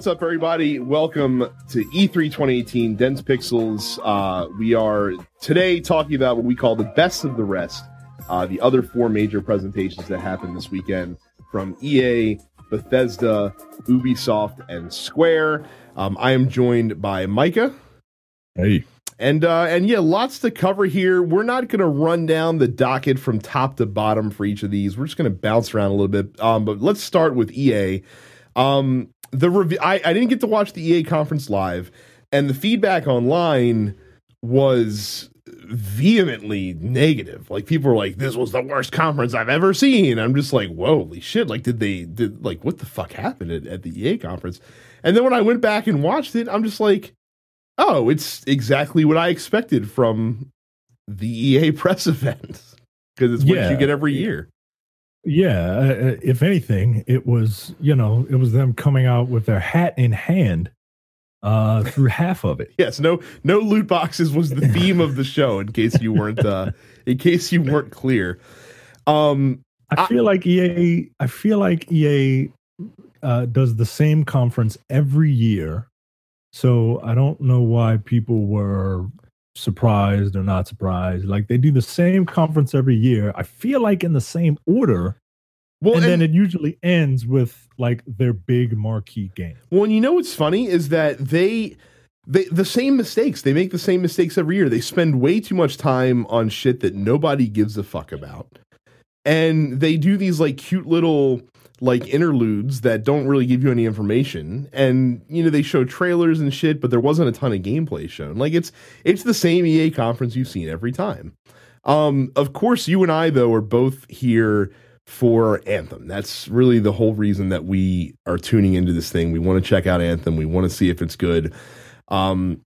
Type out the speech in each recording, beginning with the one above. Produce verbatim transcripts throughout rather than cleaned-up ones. What's up, everybody? Welcome to E three twenty eighteen, Dense Pixels. Uh, we are today talking about what we call the best of the rest, uh, the other four major presentations that happened this weekend from E A, Bethesda, Ubisoft, and Square. Um, I am joined by Micah. Hey. And, uh, and yeah, lots to cover here. We're not going to run down the docket from top to bottom for each of these. We're just going to bounce around a little bit. Um, but let's start with E A. Um, the rev- I, I didn't get to watch the E A conference live, and the feedback online was vehemently negative. Like, people were like, this was the worst conference I've ever seen. I'm just like, whoa, holy shit. Like, did they, did like, what the fuck happened at, at the E A conference? And then when I went back and watched it, I'm just like, oh, it's exactly what I expected from the E A press event, because it's what yeah. you get every year. Yeah, uh, if anything, it was, you know, it was them coming out with their hat in hand uh, through half of it. Yes, no, no loot boxes was the theme of the show. In case you weren't, uh, in case you weren't clear, um, I feel I, like E A. I feel like E A uh, does the same conference every year. So I don't know why people were surprised or not surprised. Like, they do the same conference every year, I feel like, in the same order. Well, and, and then it usually ends with like their big marquee game. Well, and you know what's funny is that they, they the same mistakes. They make the same mistakes every year. They spend way too much time on shit that nobody gives a fuck about. And they do these like cute little like interludes that don't really give you any information. And, you know, they show trailers and shit, but there wasn't a ton of gameplay shown. Like, it's, it's the same E A conference you've seen every time. Um, of course, you and I, though, are both here for Anthem. That's really the whole reason that we are tuning into this thing. We want to check out Anthem. We want to see if it's good. Um,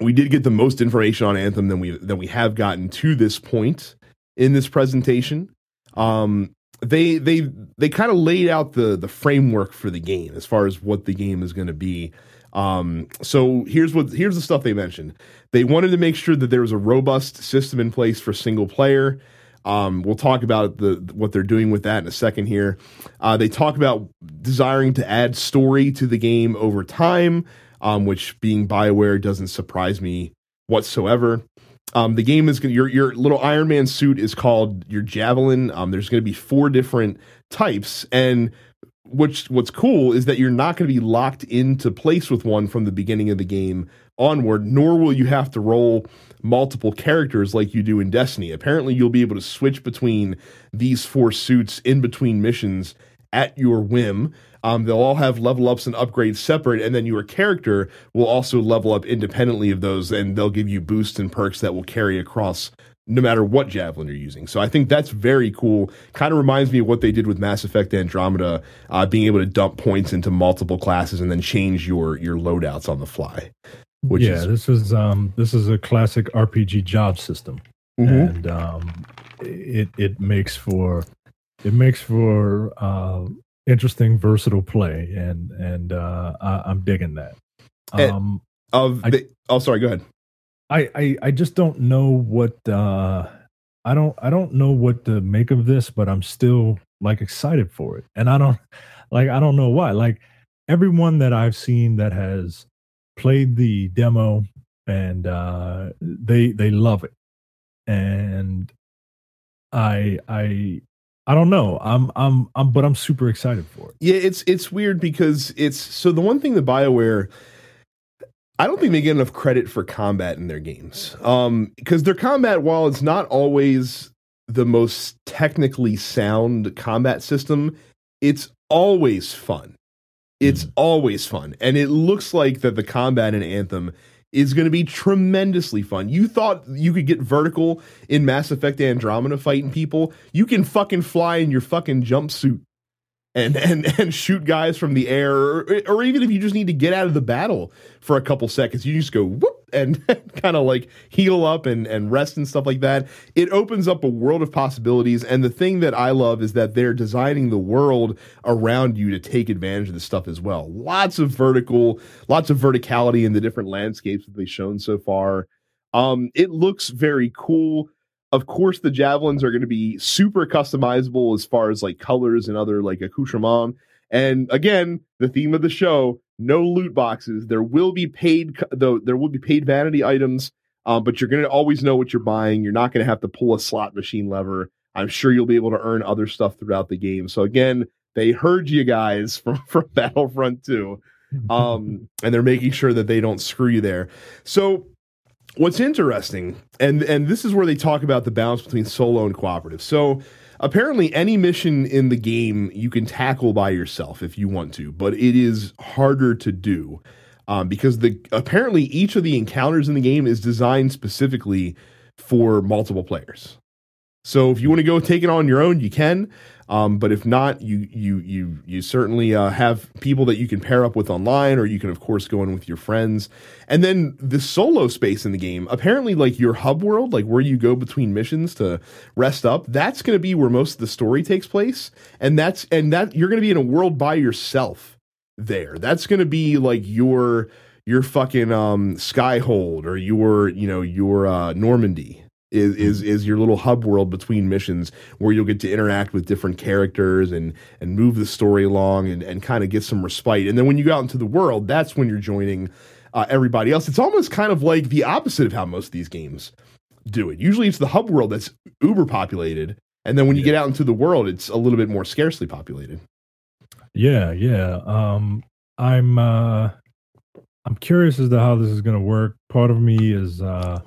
we did get the most information on Anthem than we, than we have gotten to this point in this presentation. Um, They they they kind of laid out the the framework for the game as far as what the game is going to be. Um, so here's what here's the stuff they mentioned. They wanted to make sure that there was a robust system in place for single player. Um, we'll talk about the what they're doing with that in a second here. Uh, they talk about desiring to add story to the game over time, um, which, being BioWare, doesn't surprise me whatsoever. Um, the game is gonna, your your little Iron Man suit is called your Javelin. Um, there's going to be four different types, and which what's cool is that you're not going to be locked into place with one from the beginning of the game onward. Nor will you have to roll multiple characters like you do in Destiny. Apparently, you'll be able to switch between these four suits in between missions at your whim. Um, they'll all have level ups and upgrades separate, and then your character will also level up independently of those, and they'll give you boosts and perks that will carry across no matter what Javelin you're using. So I think that's very cool. Kind of reminds me of what they did with Mass Effect Andromeda, uh, being able to dump points into multiple classes and then change your your loadouts on the fly. Which yeah, is... this is um, this is a classic R P G job system, mm-hmm. and um, it it makes for it makes for. Uh, Interesting, versatile play, and and uh, I, I'm digging that. Um, of the, I, oh, sorry, go ahead. I, I, I just don't know what uh, I don't I don't know what to make of this, but I'm still like excited for it, and I don't like I don't know why. Like, everyone that I've seen that has played the demo, and uh, they they love it, and I I. I don't know. I'm, I'm, I'm, but I'm super excited for it. Yeah, it's, it's weird because it's so the one thing that BioWare, I don't think they get enough credit for combat in their games. Um, because their combat, while it's not always the most technically sound combat system, it's always fun. It's mm. always fun, and it looks like that the combat in Anthem is going to be tremendously fun. You thought you could get vertical in Mass Effect Andromeda fighting people. You can fucking fly in your fucking jumpsuit and and and shoot guys from the air, or, or even if you just need to get out of the battle for a couple seconds, you just go whoop and kind of like heal up and, and rest and stuff like that. It opens up a world of possibilities, and the thing that I love is that they're designing the world around you to take advantage of this stuff as well. Lots of vertical, lots of verticality in the different landscapes that they've shown so far. Um, it looks very cool. Of course, the javelins are going to be super customizable as far as like colors and other like accoutrement. And again, the theme of the show, no loot boxes. There will be paid, though. There will be paid vanity items, um, but you're going to always know what you're buying. You're not going to have to pull a slot machine lever. I'm sure you'll be able to earn other stuff throughout the game. So again, they heard you guys from, from Battlefront two, um, and they're making sure that they don't screw you there. So what's interesting, and and this is where they talk about the balance between solo and cooperative. So apparently any mission in the game you can tackle by yourself if you want to, but it is harder to do um, because the apparently each of the encounters in the game is designed specifically for multiple players. So if you want to go take it on your own, you can. Um, but if not, you you you you certainly uh, have people that you can pair up with online, or you can, of course, go in with your friends. And then the solo space in the game, apparently, like your hub world, like where you go between missions to rest up, that's going to be where most of the story takes place. And that's and that you're going to be in a world by yourself there. That's going to be like your your fucking um, Skyhold, or your you know your uh, Normandy. Is, is is your little hub world between missions where you'll get to interact with different characters and and move the story along and, and kind of get some respite. And then when you go out into the world, that's when you're joining uh, everybody else. It's almost kind of like the opposite of how most of these games do it. Usually it's the hub world that's uber populated, and then when you yeah. get out into the world, it's a little bit more scarcely populated. Yeah, yeah. Um, I'm uh, I'm curious as to how this is going to work. Part of me is... Uh,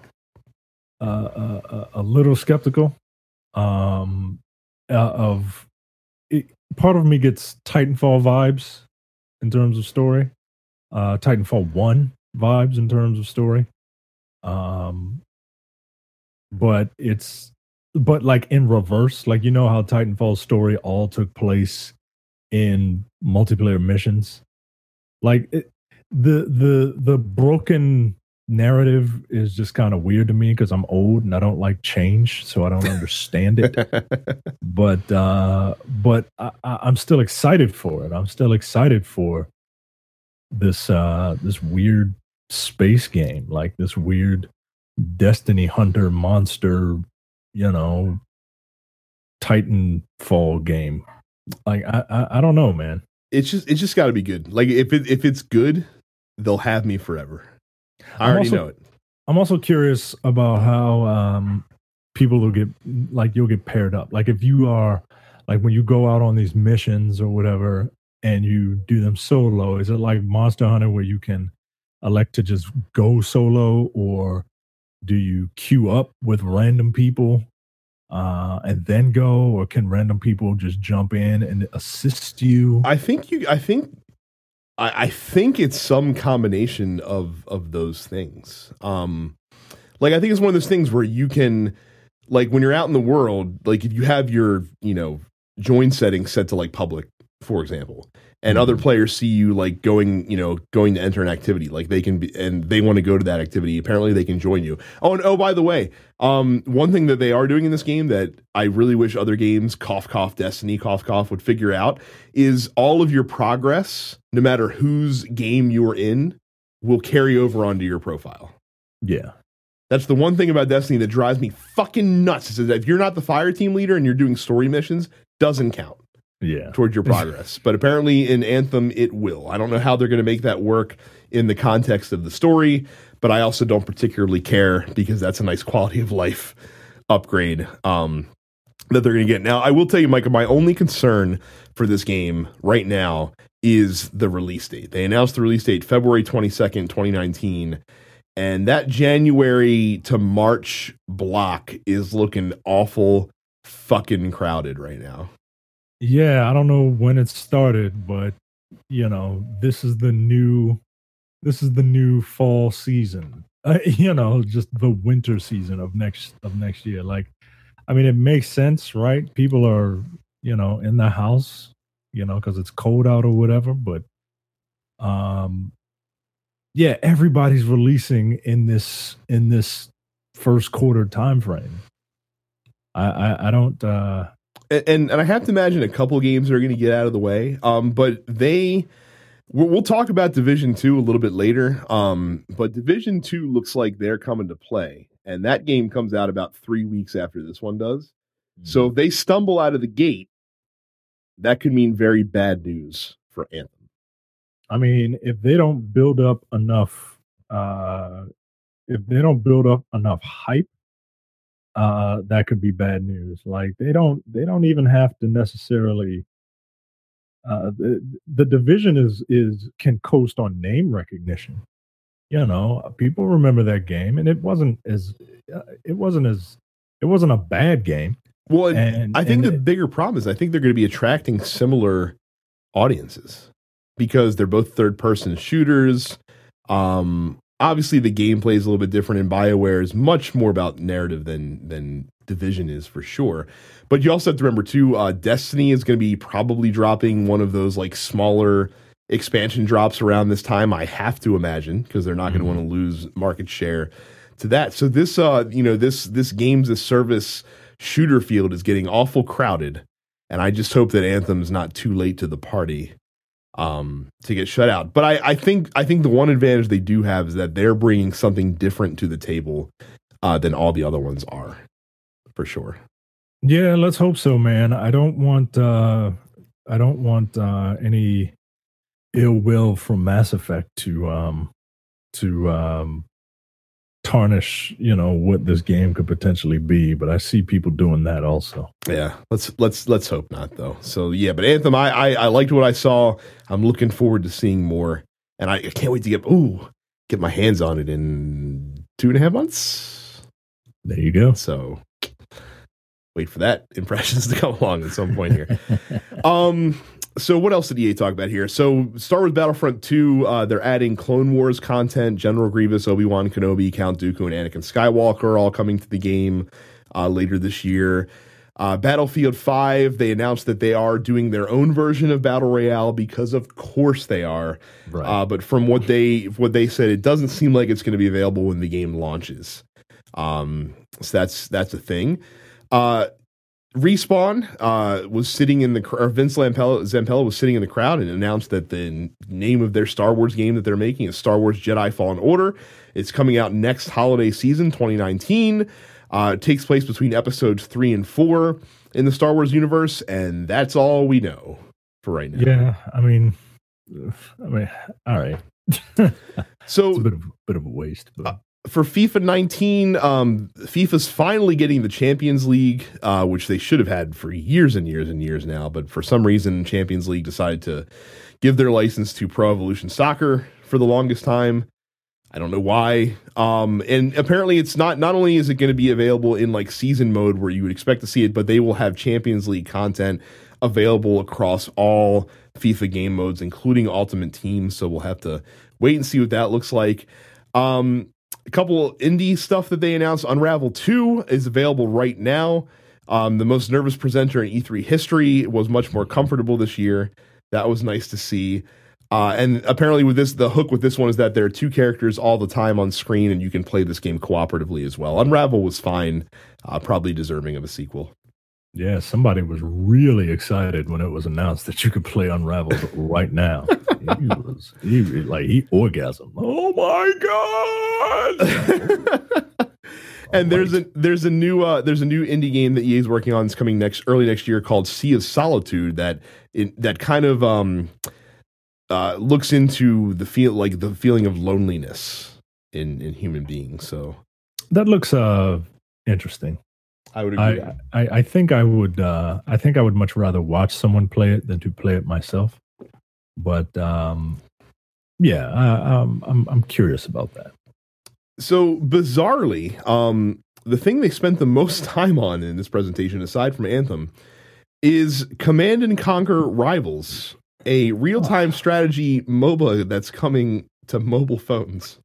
Uh, uh, a little skeptical um, uh, of it. Part of me gets Titanfall vibes in terms of story, uh, Titanfall one vibes in terms of story. Um, but it's, but like in reverse, like, you know how Titanfall's story all took place in multiplayer missions. Like it, the, the, the broken narrative is just kind of weird to me because I'm old and I don't like change, so I don't understand it. But uh, but I, I'm still excited for it. I'm still excited for this uh, this weird space game, like this weird Destiny Hunter monster, you know, Titanfall game. Like I I, I don't know, man. It's just it's just got to be good. Like if it, if it's good, they'll have me forever. I already also, know it. I'm also curious about how um, people will get, like, you'll get paired up. Like, if you are, like, when you go out on these missions or whatever and you do them solo, is it like Monster Hunter where you can elect to just go solo, or do you queue up with random people uh, and then go, or can random people just jump in and assist you? I think you, I think. I think it's some combination of, of those things. Um, like, I think it's one of those things where you can, like, when you're out in the world, like, if you have your, you know, join settings set to, like, public, for example, and other players see you, like, going, you know, going to enter an activity, like, they can be, and they want to go to that activity, apparently they can join you. Oh, and oh, by the way, um, one thing that they are doing in this game that I really wish other games, cough, cough, Destiny, cough, cough, would figure out is all of your progress, no matter whose game you're in, will carry over onto your profile. Yeah. That's the one thing about Destiny that drives me fucking nuts. Is that if you're not the fire team leader and you're doing story missions, doesn't count. Yeah, towards your progress. But apparently in Anthem, it will. I don't know how they're going to make that work in the context of the story, but I also don't particularly care because that's a nice quality of life upgrade um, that they're going to get. Now, I will tell you, Micah, my only concern for this game right now is the release date. They announced the release date February twenty-second, twenty nineteen, and that January to March block is looking awful fucking crowded right now. Yeah, I don't know when it started, but you know, this is the new, this is the new fall season. Uh, you know, just the winter season of next of next year. Like, I mean, it makes sense, right? People are, you know, in the house, you know, because it's cold out or whatever. But, um, yeah, everybody's releasing in this in this first quarter time frame. I I, I don't. Uh, And and I have to imagine a couple games are going to get out of the way. Um, but they, we'll, we'll talk about Division two a little bit later. Um, but Division two looks like they're coming to play, and that game comes out about three weeks after this one does. Mm-hmm. So if they stumble out of the gate, that could mean very bad news for Anthem. I mean, if they don't build up enough, uh, if they don't build up enough hype, uh, that could be bad news. Like they don't, they don't even have to necessarily. Uh, the, the Division is is can coast on name recognition. You know, people remember that game, and it wasn't as it wasn't as it wasn't a bad game. Well, and, I think and the it, bigger problem is I think they're going to be attracting similar audiences because they're both third-person shooters. Um, obviously, the gameplay is a little bit different, and BioWare is much more about narrative than than Division is for sure. But you also have to remember too, uh, Destiny is going to be probably dropping one of those like smaller expansion drops around this time. I have to imagine because they're not mm-hmm. going to want to lose market share to that. So this, uh, you know, this this games as service shooter field is getting awful crowded, and I just hope that Anthem's not too late to the party um, to get shut out. But I, I think I think the one advantage they do have is that they're bringing something different to the table uh, than all the other ones are. For sure. Yeah, let's hope so, man. I don't want uh, I don't want uh, any ill will from Mass Effect to um, to um, tarnish, you know, what this game could potentially be. But I see people doing that also. Yeah, let's let's let's hope not, though. So yeah, but Anthem, I I, I liked what I saw. I'm looking forward to seeing more, and I, I can't wait to get ooh get my hands on it in two and a half months. There you go. So. Wait for that impressions to come along at some point here. um, so what else did E A talk about here? So Star Wars Battlefront two, uh, they're adding Clone Wars content, General Grievous, Obi-Wan Kenobi, Count Dooku, and Anakin Skywalker all coming to the game uh, later this year. Uh, Battlefield five, they announced that they are doing their own version of Battle Royale because of course they are. Right. Uh, but from what they what they said, it doesn't seem like it's going to be available when the game launches. Um, so that's that's a thing. Uh, Respawn uh, was sitting in the or Vince Lampella, Zampella was sitting in the crowd and announced that the n- name of their Star Wars game that they're making is Star Wars Jedi Fallen Order. It's coming out next holiday season, twenty nineteen. Uh, it takes place between episodes three and four in the Star Wars universe, and that's all we know for right now. Yeah, I mean, I mean, all right. So it's a bit of, bit of a waste, but. Uh, For FIFA nineteen, um, FIFA's finally getting the Champions League, uh, which they should have had for years and years and years now. But for some reason, Champions League decided to give their license to Pro Evolution Soccer for the longest time. I don't know why. Um, and apparently it's not, not only is it going to be available in like season mode where you would expect to see it, but they will have Champions League content available across all FIFA game modes, including Ultimate Team. So we'll have to wait and see what that looks like. Um, A couple indie stuff that they announced. Unravel two is available right now. Um, the most nervous presenter in E three history was much more comfortable this year. That was nice to see. Uh, and apparently with this, the hook with this one is that there are two characters all the time on screen, and you can play this game cooperatively as well. Unravel was fine, uh, probably deserving of a sequel. Yeah, somebody was really excited when it was announced that you could play Unravel right now. He was he, like he orgasmed. Oh my god! And oh, there's a there's a new uh, there's a new indie game that E A is working on. It's coming next early next year called Sea of Solitude. That it, that kind of um, uh, looks into the feel like the feeling of loneliness in in human beings. So that looks uh, interesting. I would agree. I, I, I think I would. Uh, I think I would much rather watch someone play it than to play it myself. But um, yeah, I, I'm, I'm I'm curious about that. So bizarrely, um, the thing they spent the most time on in this presentation, aside from Anthem, is Command and Conquer Rivals, a real-time oh. strategy MOBA that's coming to mobile phones.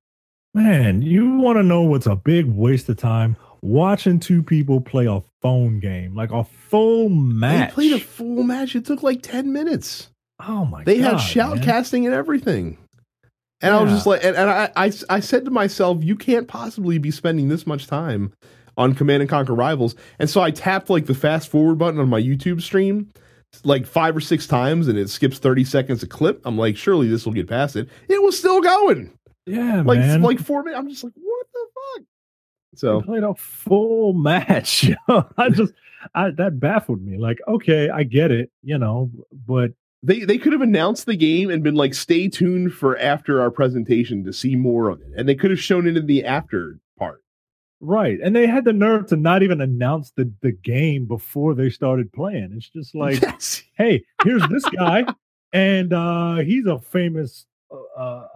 Man, you want to know what's a big waste of time? Watching two people play a phone game, like a full match. They played a full match. It took like ten minutes. Oh my god. They had shoutcasting and everything. And yeah. I was just like, and, and I, I I said to myself, you can't possibly be spending this much time on Command and Conquer Rivals. And so I tapped like the fast forward button on my YouTube stream like five or six times, and it skips thirty seconds a clip. I'm like, surely this will get past it. It was still going. Yeah, like, man. Like four minutes. I'm just like, what the fuck? So played a full match. I just I, that baffled me. Like, okay, I get it, you know, but They they could have announced the game and been like, stay tuned for after our presentation to see more of it. And they could have shown it in the after part. Right. And they had the nerve to not even announce the, the game before they started playing. It's just like, yes. Hey, here's this guy. And uh, he's a famous uh,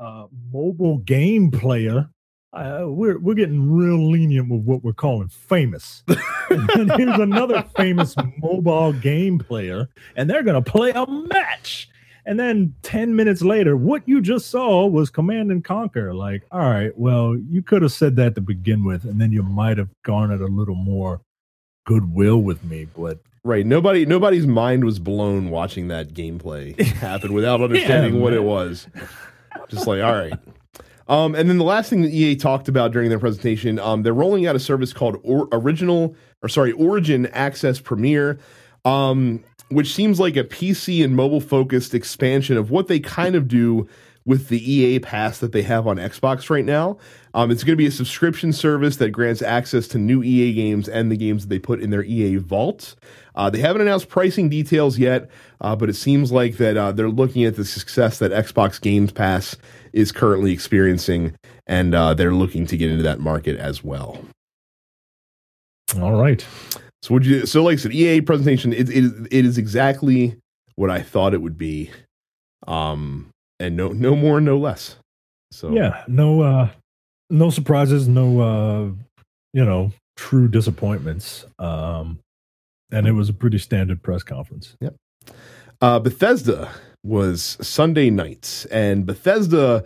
uh, mobile game player. Uh, we're we're getting real lenient with what we're calling famous. And here's another famous mobile game player, and they're going to play a match. And then ten minutes later, what you just saw was Command and Conquer. Like, all right, well, you could have said that to begin with, and then you might have garnered a little more goodwill with me. But right, nobody, nobody's mind was blown watching that gameplay happen without understanding yeah, what it was. Just like, all right. Um, and then the last thing that E A talked about during their presentation, um, they're rolling out a service called or- Original, or sorry, Origin Access Premier, um, which seems like a P C and mobile-focused expansion of what they kind of do with the E A Pass that they have on Xbox right now. Um, it's going to be a subscription service that grants access to new E A games and the games that they put in their E A Vault. Uh, they haven't announced pricing details yet, uh, but it seems like that uh, they're looking at the success that Xbox Games Pass is currently experiencing, and uh, they're looking to get into that market as well. All right. So would you? So like I said, E A presentation, it, it, it is exactly what I thought it would be, um, and no no more, no less. So yeah, no uh, no surprises, no uh, you know true disappointments, um, and it was a pretty standard press conference. Yep. Uh, Bethesda was Sunday nights, and Bethesda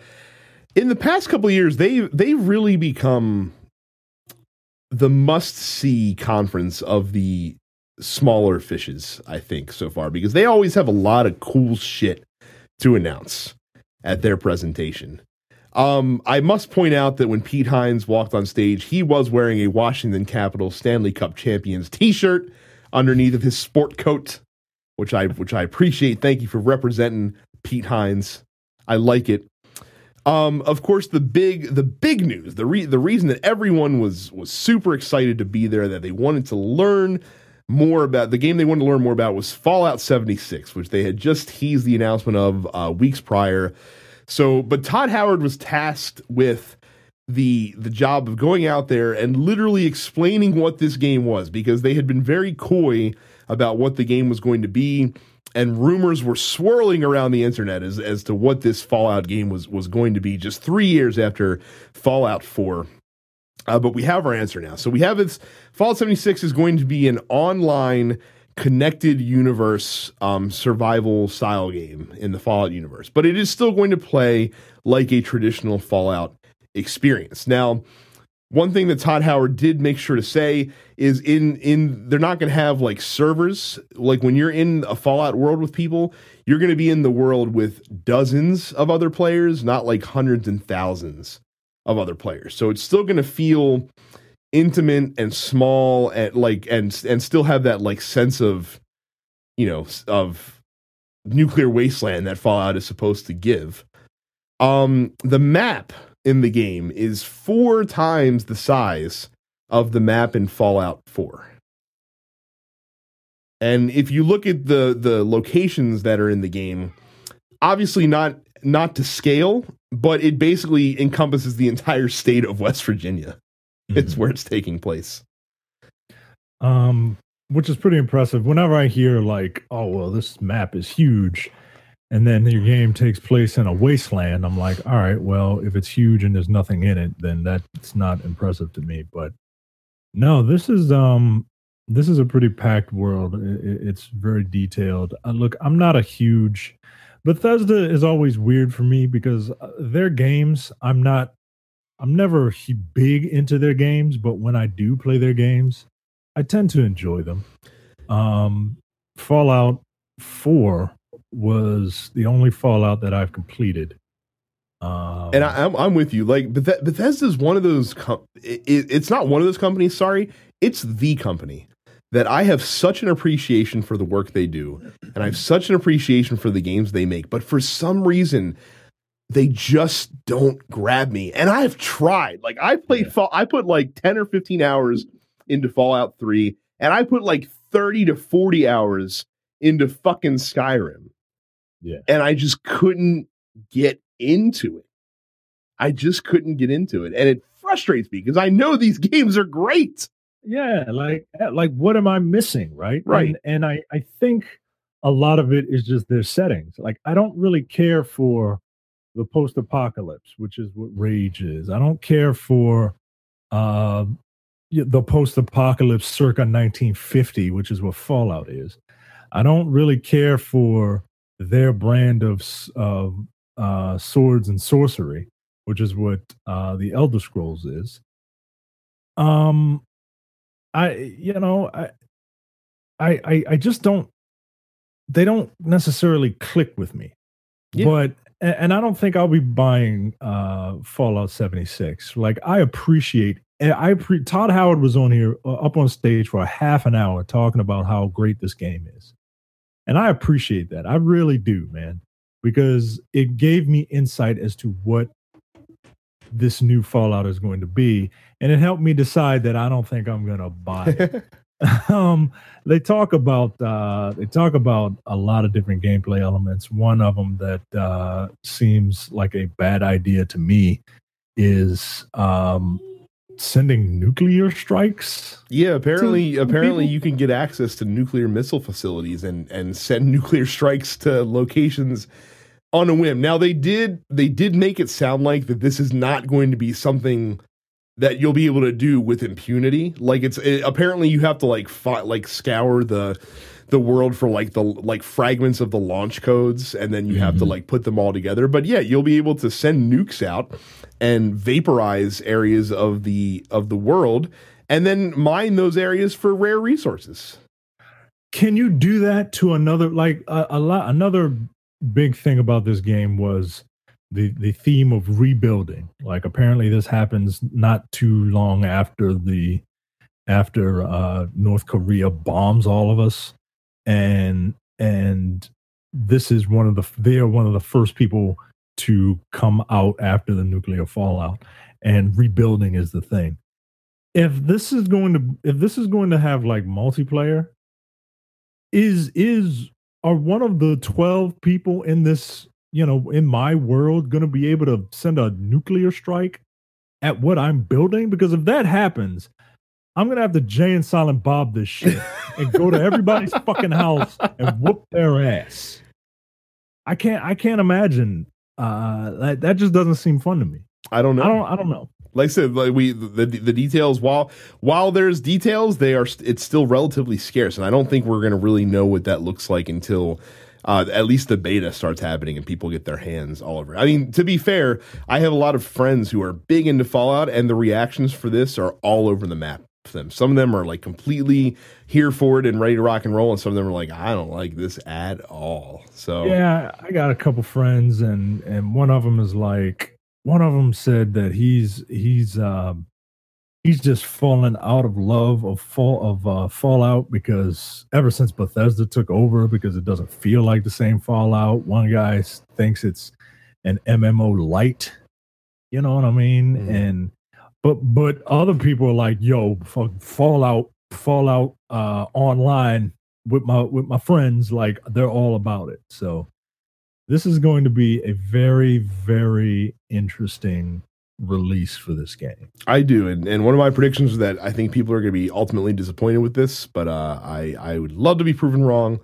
in the past couple of years, they they really become the must-see conference of the smaller fishes, I think, so far, because they always have a lot of cool shit to announce at their presentation. Um, I must point out that when Pete Hines walked on stage, he was wearing a Washington Capitals Stanley Cup Champions t-shirt underneath of his sport coat, which I which I appreciate. Thank you for representing Pete Hines. I like it. Um, of course, the big the big news, the re- the reason that everyone was was super excited to be there, that they wanted to learn more about, the game they wanted to learn more about was Fallout seventy-six, which they had just teased the announcement of uh, weeks prior. So, but Todd Howard was tasked with the the job of going out there and literally explaining what this game was, because they had been very coy about what the game was going to be, and rumors were swirling around the internet as, as to what this Fallout game was, was going to be just three years after Fallout four. Uh, but we have our answer now. So we have it's Fallout seventy-six is going to be an online connected universe um, survival style game in the Fallout universe, but it is still going to play like a traditional Fallout experience. Now, one thing that Todd Howard did make sure to say is in in they're not going to have like servers. Like when you're in a Fallout world with people, you're going to be in the world with dozens of other players, not like hundreds and thousands of other players. So it's still going to feel intimate and small, and like and and still have that like sense of, you know, of nuclear wasteland that Fallout is supposed to give. Um, the map in the game is four times the size of the map in Fallout four. And if you look at the the locations that are in the game, obviously not not to scale, but it basically encompasses the entire state of West Virginia. Mm-hmm. It's where it's taking place. Um, which is pretty impressive. Whenever I hear like, oh, well, this map is huge, and then your game takes place in a wasteland, I'm like, all right, well, if it's huge and there's nothing in it, then that's not impressive to me. But no, this is um, this is a pretty packed world. It's very detailed. Uh, look, I'm not a huge... Bethesda is always weird for me because their games, I'm not... I'm never big into their games, but when I do play their games, I tend to enjoy them. Um, Fallout four was the only Fallout that I've completed. Um, and I, I'm, I'm with you. Like Beth- Bethesda's one of those, com- it, it, it's not one of those companies, sorry. It's the company that I have such an appreciation for the work they do. And I have such an appreciation for the games they make. But for some reason, they just don't grab me. And I have tried. Like I played, yeah. Fall- I put like ten or fifteen hours into Fallout three. And I put like thirty to forty hours into fucking Skyrim. Yeah. And I just couldn't get into it. I just couldn't get into it. And it frustrates me because I know these games are great. Yeah. Like, like what am I missing? Right. Right. And, and I, I think a lot of it is just their settings. Like, I don't really care for the post-apocalypse, which is what Rage is. I don't care for uh, the post-apocalypse circa nineteen fifty, which is what Fallout is. I don't really care for their brand of uh, uh, swords and sorcery, which is what uh, the Elder Scrolls is. Um, I, you know, I, I, I just don't. They don't necessarily click with me, yeah. but. And I don't think I'll be buying uh, Fallout seventy-six. Like, I appreciate, I pre- Todd Howard was on here uh, up on stage for a half an hour talking about how great this game is, and I appreciate that. I really do, man, because it gave me insight as to what this new Fallout is going to be, and it helped me decide that I don't think I'm going to buy it. Um, they talk about uh, they talk about a lot of different gameplay elements. One of them that uh, seems like a bad idea to me is um, sending nuclear strikes. Yeah, apparently, apparently people. You can get access to nuclear missile facilities and, and send nuclear strikes to locations on a whim. Now they did they did make it sound like that this is not going to be something that you'll be able to do with impunity. Like, it's it, apparently you have to like fight, like scour the the world for like the like fragments of the launch codes, and then you mm-hmm. have to like put them all together. But yeah, you'll be able to send nukes out and vaporize areas of the of the world, and then mine those areas for rare resources. Can you do that to another? Like a, a lot. Another big thing about this game was the the theme of rebuilding. Like, apparently this happens not too long after the after uh, North Korea bombs all of us, and and this is one of the they are one of the first people to come out after the nuclear fallout, and rebuilding is the thing. If this is going to if this is going to have like multiplayer, is is are one of the twelve people in this, you know, in my world, going to be able to send a nuclear strike at what I'm building? Because if that happens, I'm going to have to Jay and Silent Bob this shit and go to everybody's fucking house and whoop their ass. I can't, I can't imagine. Uh, that, that just doesn't seem fun to me. I don't know. I don't, I don't know. Like I said, like we, the, the details, while, while there's details, they are, it's still relatively scarce. And I don't think we're going to really know what that looks like until, Uh, at least the beta starts happening and people get their hands all over. I mean, to be fair, I have a lot of friends who are big into Fallout, and the reactions for this are all over the map for them. Some of them are like completely here for it and ready to rock and roll, and some of them are like, I don't like this at all. So yeah, I got a couple friends, and and one of them is like, one of them said that he's he's uh, he's just fallen out of love of fall of uh, Fallout because ever since Bethesda took over, because it doesn't feel like the same Fallout. One guy thinks it's an M M O light, you know what I mean? Mm-hmm. And but but other people are like, "Yo, fuck Fallout, Fallout uh, online with my with my friends, like they're all about it." So this is going to be a very, very interesting release for this game. I do, and and one of my predictions is that I think people are going to be ultimately disappointed with this, but uh, I I would love to be proven wrong.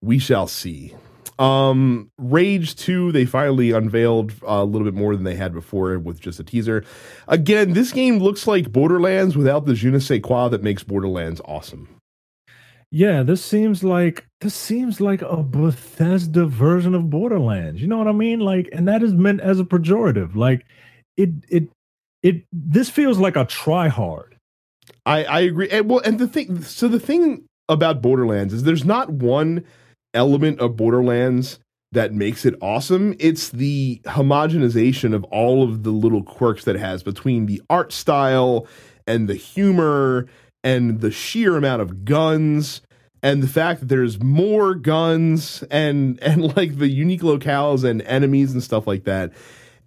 We shall see. Um, Rage two, they finally unveiled a little bit more than they had before with just a teaser. Again, this game looks like Borderlands without the je ne sais quoi that makes Borderlands awesome. Yeah, this seems like this seems like a Bethesda version of Borderlands. You know what I mean? Like, and that is meant as a pejorative. Like. It it it this feels like a try hard. I, I agree. And well, and the thing so the thing about Borderlands is there's not one element of Borderlands that makes it awesome. It's the homogenization of all of the little quirks that it has between the art style and the humor and the sheer amount of guns and the fact that there's more guns and and like the unique locales and enemies and stuff like that.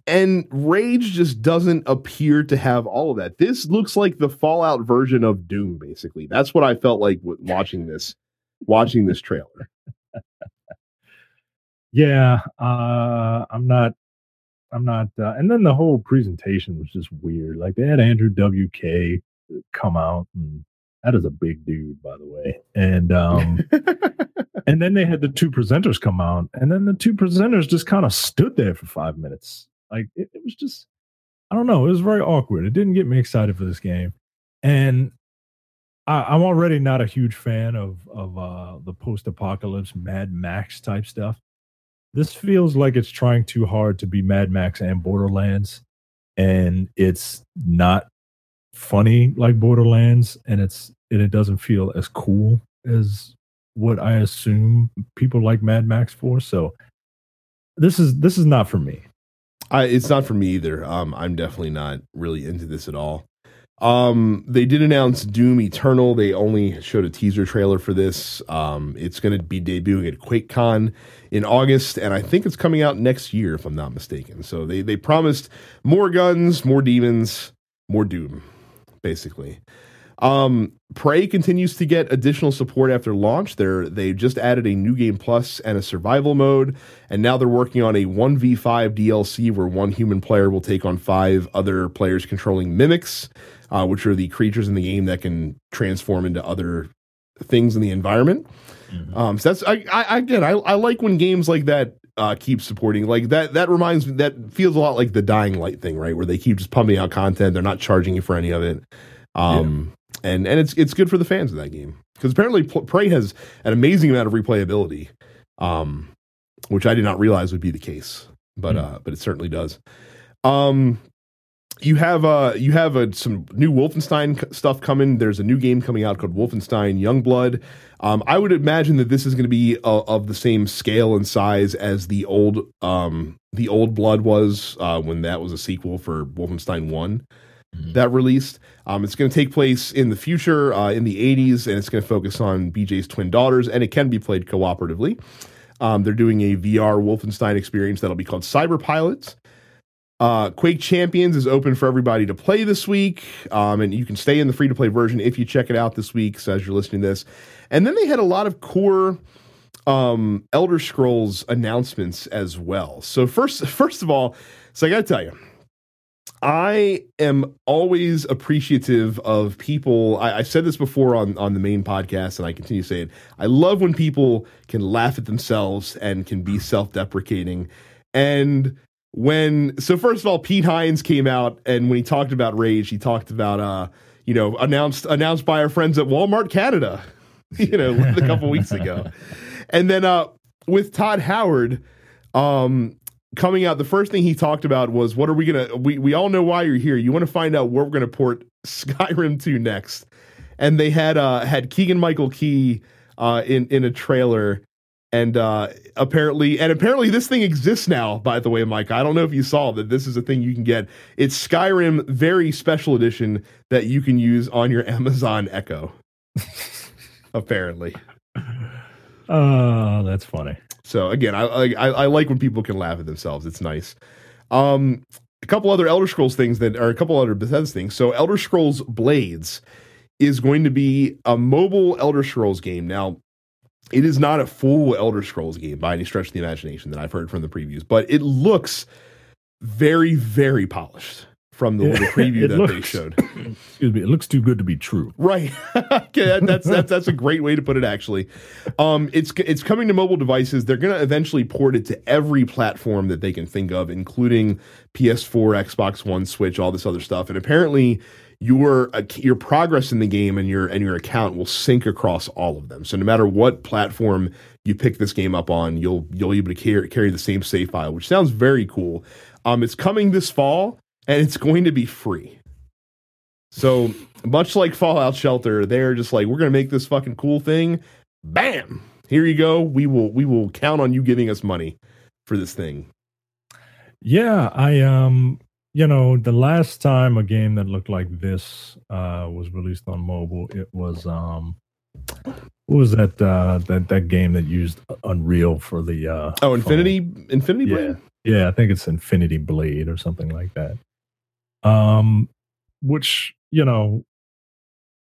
And Rage just doesn't appear to have all of that. This looks like the Fallout version of Doom, basically. That's what I felt like watching this, watching this trailer. yeah, uh, I'm not, I'm not. Uh, and then the whole presentation was just weird. Like they had Andrew W K come out, and that is a big dude, by the way. And um, and then they had the two presenters come out, and then the two presenters just kind of stood there for five minutes. Like it, it was just, I don't know. It was very awkward. It didn't get me excited for this game, and I, I'm already not a huge fan of of uh, the post-apocalypse Mad Max type stuff. This feels like it's trying too hard to be Mad Max and Borderlands, and it's not funny like Borderlands, and it's and it doesn't feel as cool as what I assume people like Mad Max for. So this is this is not for me. I, it's not for me either. Um, I'm definitely not really into this at all. Um, they did announce Doom Eternal. They only showed a teaser trailer for this. Um, it's going to be debuting at QuakeCon in August, and I think it's coming out next year, if I'm not mistaken. So they, they promised more guns, more demons, more Doom, basically. Um, Prey continues to get additional support after launch. They're, they just added a new game plus and a survival mode, and now they're working on a one v five D L C where one human player will take on five other players controlling mimics, uh, which are the creatures in the game that can transform into other things in the environment. Mm-hmm. Um, so that's, I, I, again, I, I like when games like that Uh, keep supporting like that. That reminds me, that feels a lot like the Dying Light thing, right? Where they keep just pumping out content. They're not charging you for any of it. Um, yeah. And and it's it's good for the fans of that game, because apparently Prey has an amazing amount of replayability, um, which I did not realize would be the case, but mm. uh, but it certainly does. Um, you have uh, you have uh, some new Wolfenstein stuff coming. There's a new game coming out called Wolfenstein Youngblood. Um, I would imagine that this is going to be uh, of the same scale and size as the old um, the old Blood was uh, when that was a sequel for Wolfenstein one. Mm-hmm. That released. Um, it's going to take place in the future, uh, in the eighties, and it's going to focus on B J's twin daughters, and it can be played cooperatively. Um, they're doing a V R Wolfenstein experience that'll be called Cyberpilots. Uh, Quake Champions is open for everybody to play this week, um, and you can stay in the free-to-play version if you check it out this week, so as you're listening to this. And then they had a lot of core um, Elder Scrolls announcements as well. So first, first of all, so I got to tell you, I am always appreciative of people. I, I said this before on, on the main podcast, and I continue to say it. I love when people can laugh at themselves and can be self-deprecating, and... When so, first of all, Pete Hines came out, and when he talked about Rage, he talked about uh, you know, announced announced by our friends at Walmart Canada, you know, a couple weeks ago, and then uh, with Todd Howard um, coming out, the first thing he talked about was, "What are we gonna? We we all know why you're here. You want to find out where we're gonna port Skyrim to next?" And they had uh, had Keegan-Michael Key uh, in in a trailer. And uh, apparently, and apparently, this thing exists now. By the way, Mike, I don't know if you saw that this is a thing you can get. It's Skyrim Very Special Edition that you can use on your Amazon Echo. Apparently, oh, that's funny. So again, I, I I like when people can laugh at themselves. It's nice. Um, a couple other Elder Scrolls things that are a couple other Bethesda things. So Elder Scrolls Blades is going to be a mobile Elder Scrolls game now. It is not a full Elder Scrolls game by any stretch of the imagination that I've heard from the previews, but it looks very, very polished from the yeah, little preview that looks, they showed. Excuse me, it looks too good to be true. Right. Okay, that, that's, that's that's a great way to put it, actually. Um, it's it's coming to mobile devices. They're going to eventually port it to every platform that they can think of, including P S four, Xbox One, Switch, all this other stuff. And apparently... your your progress in the game and your and your account will sync across all of them. So no matter what platform you pick this game up on, you'll you'll be able to carry, carry the same save file, which sounds very cool. Um, it's coming this fall, and it's going to be free. So much like Fallout Shelter, they're just like, we're going to make this fucking cool thing. Bam! Here you go. We will we will count on you giving us money for this thing. Yeah, I um. You know, the last time a game that looked like this uh, was released on mobile, it was um, what was that uh, that that game that used Unreal for the uh, oh Infinity phone. Infinity Blade? Yeah. yeah, I think it's Infinity Blade or something like that. Um, which you know,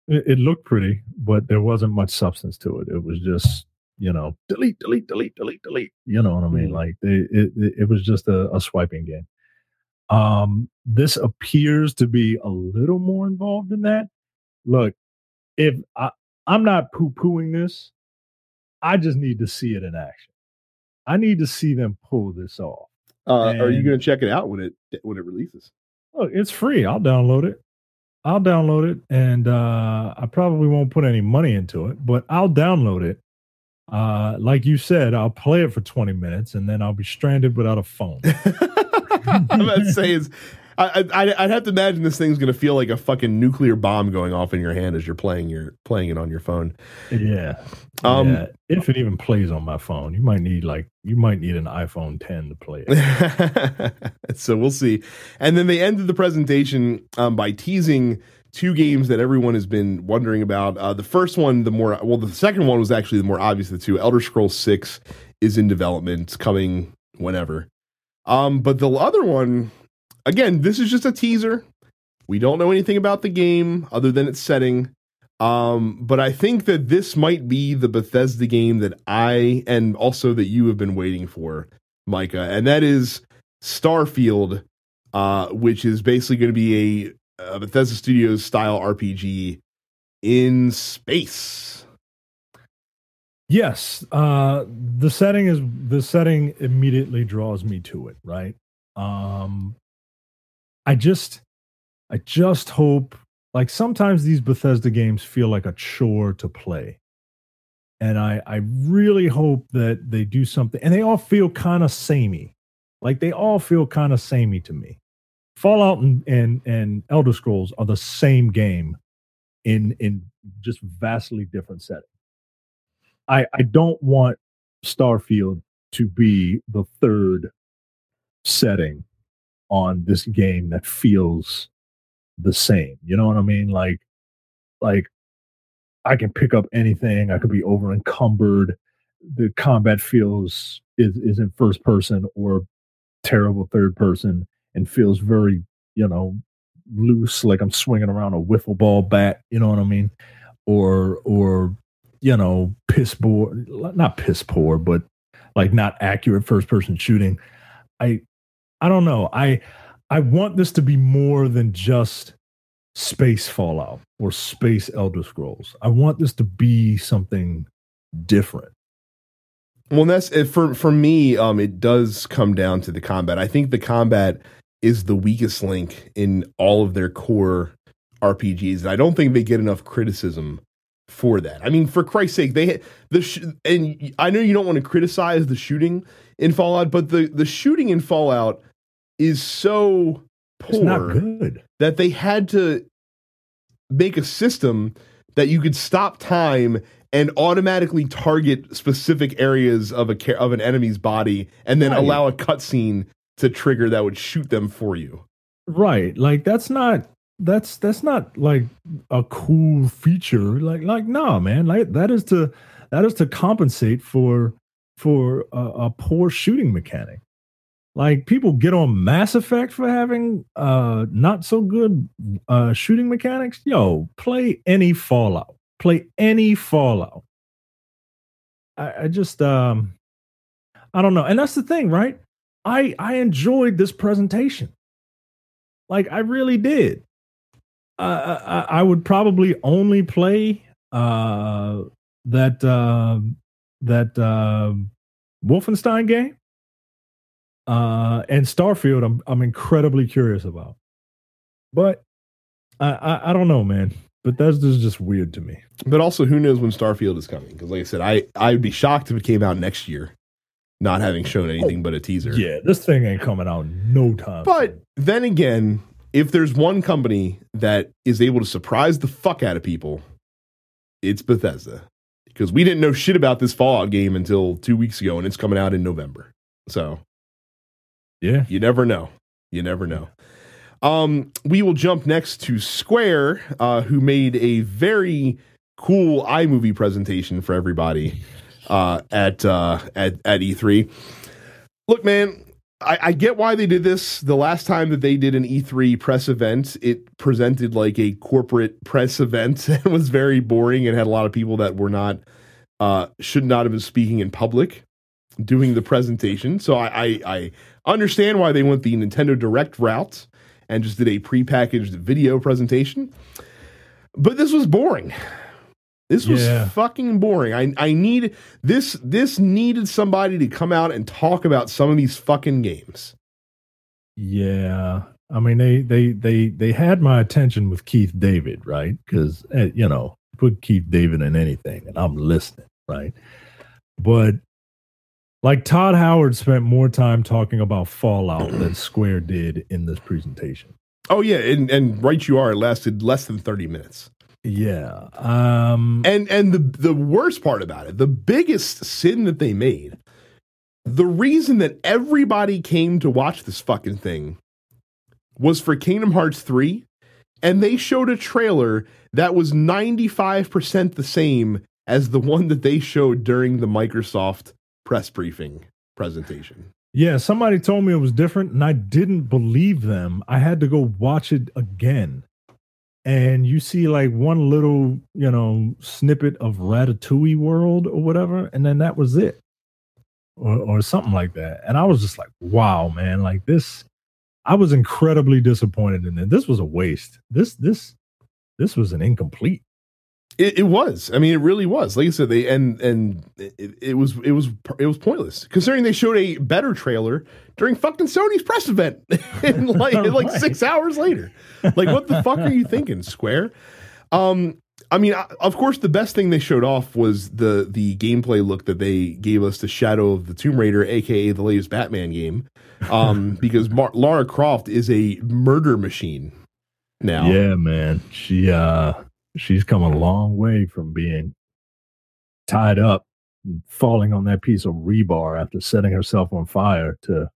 it, it looked pretty, but there wasn't much substance to it. It was just you know, delete, delete, delete, delete, delete. You know what I mean? Like they, it, it was just a, a swiping game. Um, this appears to be a little more involved in that. Look, if I, I'm not poo-pooing this, I just need to see it in action. I need to see them pull this off. Uh, and, are you going to check it out when it when it releases? Look, it's free. I'll download it. I'll download it, and uh, I probably won't put any money into it, but I'll download it. Uh, like you said, I'll play it for twenty minutes, and then I'll be stranded without a phone. I'm about to say is, I, I, I'd have to imagine this thing's going to feel like a fucking nuclear bomb going off in your hand as you're playing your playing it on your phone. Yeah. Um, yeah. If it even plays on my phone, you might need like you might need an iPhone ten to play it. So we'll see. And then they ended the presentation um, by teasing two games that everyone has been wondering about. Uh, the first one, the more well, the second one was actually the more obvious of the two. Elder Scrolls six is in development, it's coming whenever. Um, but the other one, again, this is just a teaser. We don't know anything about the game other than its setting. Um, but I think that this might be the Bethesda game that I and also that you have been waiting for, Micah, and that is Starfield, uh, which is basically going to be a, a Bethesda Studios style R P G in space. Yes, uh, the setting is the setting immediately draws me to it, right? Um, I just, I just hope. Like sometimes these Bethesda games feel like a chore to play, and I, I really hope that they do something. And they all feel kind of samey, like they all feel kind of samey to me. Fallout and, and and Elder Scrolls are the same game, in in just vastly different settings. I I don't want Starfield to be the third setting on this game that feels the same. You know what I mean? Like, like I can pick up anything. I could be over encumbered. The combat feels is, is in first person or terrible third person and feels very, you know, loose. Like I'm swinging around a wiffle ball bat. You know what I mean? Or, or, you know, piss poor, not piss poor, but like not accurate first person shooting. I, I don't know. I, I want this to be more than just space Fallout or space Elder Scrolls. I want this to be something different. Well, that's it for, for me. Um, it does come down to the combat. I think the combat is the weakest link in all of their core R P Gs. I don't think they get enough criticism for that. I mean, for Christ's sake, they the sh- and I know you don't want to criticize the shooting in Fallout, but the, the shooting in Fallout is so poor, it's not good, that they had to make a system that you could stop time and automatically target specific areas of a of an enemy's body, and then right. allow a cutscene to trigger that would shoot them for you. Right, like that's not. That's that's not like a cool feature. Like like no nah, man. Like that is to that is to compensate for for a, a poor shooting mechanic. Like people get on Mass Effect for having uh not so good uh shooting mechanics. Yo, play any Fallout. Play any Fallout. I, I just um I don't know. And that's the thing, right? I I enjoyed this presentation. Like I really did. Uh, I, I would probably only play uh, that uh, that uh, Wolfenstein game uh, and Starfield. I'm I'm incredibly curious about, but I, I I don't know, man. But that's just weird to me. But also, who knows when Starfield is coming? Because, like I said, I I'd be shocked if it came out next year, not having shown anything oh, but a teaser. Yeah, this thing ain't coming out in no time. But then again, if there's one company that is able to surprise the fuck out of people, it's Bethesda. Because we didn't know shit about this Fallout game until two weeks ago, and it's coming out in November. So, yeah, you never know. You never know. Um, we will jump next to Square, uh, who made a very cool iMovie presentation for everybody uh, at, uh, at at E three. Look, man, I, I get why they did this. The last time that they did an E three press event, it presented like a corporate press event and was very boring and had a lot of people that were not uh, should not have been speaking in public doing the presentation. So I, I, I understand why they went the Nintendo Direct route and just did a prepackaged video presentation. But this was boring. This was yeah. fucking boring. I I need this this needed somebody to come out and talk about some of these fucking games. Yeah. I mean, they they they they had my attention with Keith David, right? Because, you know, put Keith David in anything and I'm listening, right? But like Todd Howard spent more time talking about Fallout than Square did in this presentation. Oh yeah, and, and right you are, it lasted less than thirty minutes. Yeah. Um, and and the, the worst part about it, the biggest sin that they made, the reason that everybody came to watch this fucking thing was for Kingdom Hearts three, and they showed a trailer that was ninety-five percent the same as the one that they showed during the Microsoft press briefing presentation. Yeah, somebody told me it was different, and I didn't believe them. I had to go watch it again. And you see like one little, you know, snippet of Ratatouille World or whatever, and then that was it, or, or something like that. And I was just like, wow, man, like this, I was incredibly disappointed in it. This was a waste. This, this, this was an incomplete. It, it was. I mean, it really was. Like I said, they and and it, it was it was it was pointless. Considering they showed a better trailer during fucking Sony's press event, and like right. like six hours later. Like, what the fuck are you thinking, Square? Um, I mean, I, of course, the best thing they showed off was the the gameplay look that they gave us to Shadow of the Tomb Raider, aka the latest Batman game, um, because Mar- Lara Croft is a murder machine now. Yeah, man, she. Uh... She's come a long way from being tied up and falling on that piece of rebar after setting herself on fire to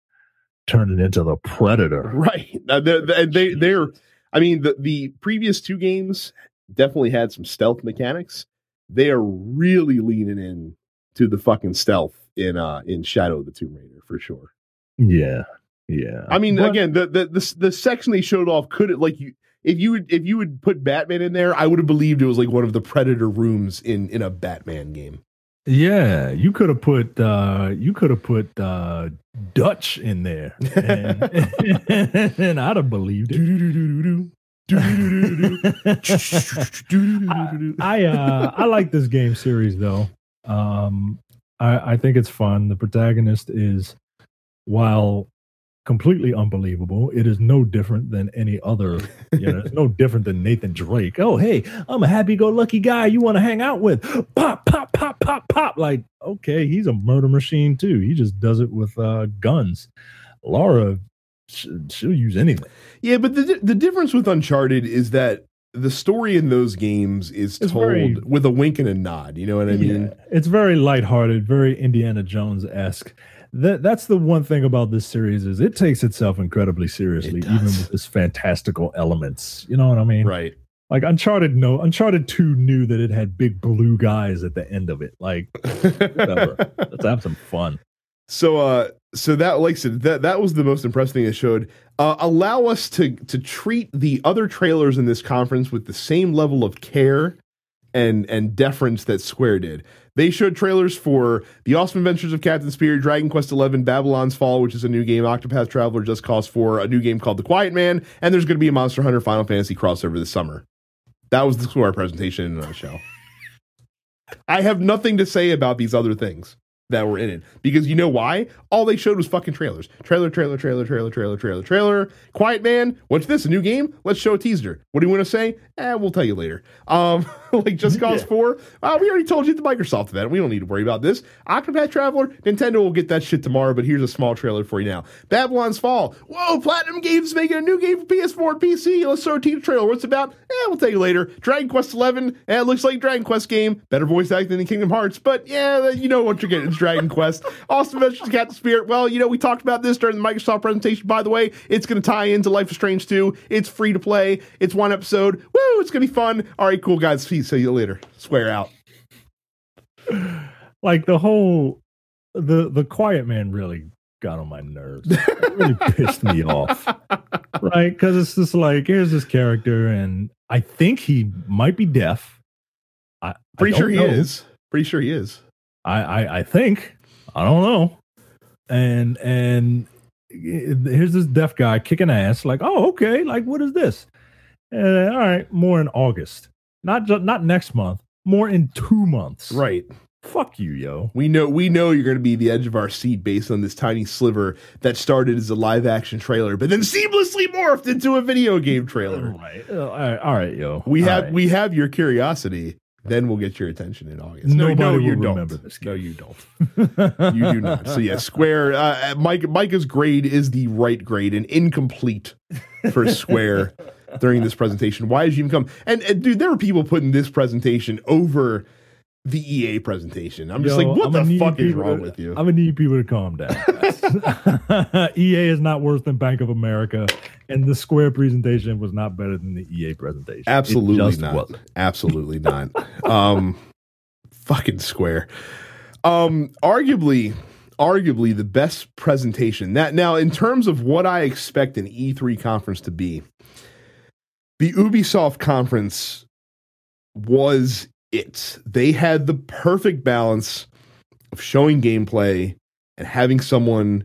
turning into the Predator. Right. They're, they, they're, I mean, the, the previous two games definitely had some stealth mechanics. They are really leaning in to the fucking stealth in uh, in Shadow of the Tomb Raider, for sure. Yeah. Yeah. I mean, but, again, the, the, the, the section they showed off could have, like, you... If you would if you would put Batman in there, I would have believed it was like one of the Predator rooms in, in a Batman game. Yeah, you could have put uh, you could have put uh, Dutch in there, and, and I'd have believed it. I I, uh, I like this game series though. Um, I, I think it's fun. The protagonist is, while completely unbelievable, it is no different than any other, you know, it's no different than Nathan Drake. Oh, hey, I'm a happy-go-lucky guy you want to hang out with. Pop, pop, pop, pop, pop. Like, okay, he's a murder machine, too. He just does it with uh, guns. Lara, she'll use anything. Yeah, but the the difference with Uncharted is that the story in those games is it's told very, with a wink and a nod. You know what I mean? Yeah, it's very lighthearted, very Indiana Jones-esque. That that's the one thing about this series is it takes itself incredibly seriously, it even with its fantastical elements. You know what I mean? Right. Like Uncharted, no, Uncharted two knew that it had big blue guys at the end of it. Like, whatever. Let's have some fun. So, uh, so that like said, that that was the most impressive thing it showed. Uh, allow us to to treat the other trailers in this conference with the same level of care and and deference that Square did. They showed trailers for The Awesome Adventures of Captain Spirit, Dragon Quest eleven, Babylon's Fall, which is a new game, Octopath Traveler, Just Cause four, a new game called The Quiet Man, and there's going to be a Monster Hunter Final Fantasy crossover this summer. That was the Square presentation in a nutshell. I have nothing to say about these other things that were in it, because you know why? All they showed was fucking trailers. Trailer, trailer, trailer, trailer, trailer, trailer, trailer. Quiet Man, what's this, a new game? Let's show a teaser. What do you want to say? Eh, we'll tell you later. Um, like Just Cause yeah. four, uh, we already told you at the Microsoft event. We don't need to worry about this. Octopath Traveler, Nintendo will get that shit tomorrow, but here's a small trailer for you now. Babylon's Fall, whoa, Platinum Games making a new game for P S four and P C. Let's show a teaser trailer. What's it about? Eh, we'll tell you later. Dragon Quest eleven, eh, it looks like Dragon Quest game. Better voice acting than Kingdom Hearts, but yeah, you know what you're getting. Dragon Quest. Awesome Adventures of Captain Spirit. Well, you know, we talked about this during the Microsoft presentation, by the way. It's going to tie into Life is Strange two. It's free to play. It's one episode. Woo! It's going to be fun. All right, cool, guys. See you later. Square out. Like, the whole... The, the Quiet Man really got on my nerves. It really pissed me off. Right? Because it's just like, here's this character, and I think he might be deaf. I, Pretty I sure he know. is. Pretty sure he is. I, I, I think. I don't know. And and here's this deaf guy kicking ass. Like, oh, okay. Like, what is this? Uh, all right, more in August. Not ju- not next month. More in two months. Right. Fuck you, yo. We know we know you're going to be the edge of our seat based on this tiny sliver that started as a live-action trailer, but then seamlessly morphed into a video game trailer. All right, all right, all right yo. We all have right. we have your curiosity. Then we'll get your attention in August. Nobody no, no, you will don't. Remember this game. No, you don't. You do not. So yeah, Square. Uh, Mike, Micah's grade is the right grade and incomplete for Square during this presentation. Why did you even come? And, and dude, there were people putting this presentation over the E A presentation. I'm just Yo, like, what I'm the fuck is wrong to, with you? I'm gonna need people to calm down. E A is not worse than Bank of America, and the Square presentation was not better than the E A presentation. Absolutely not. Wasn't. Absolutely not. um, fucking Square. Um, arguably, arguably the best presentation. That now, in terms of what I expect an E three conference to be, the Ubisoft conference was. It. They had the perfect balance of showing gameplay and having someone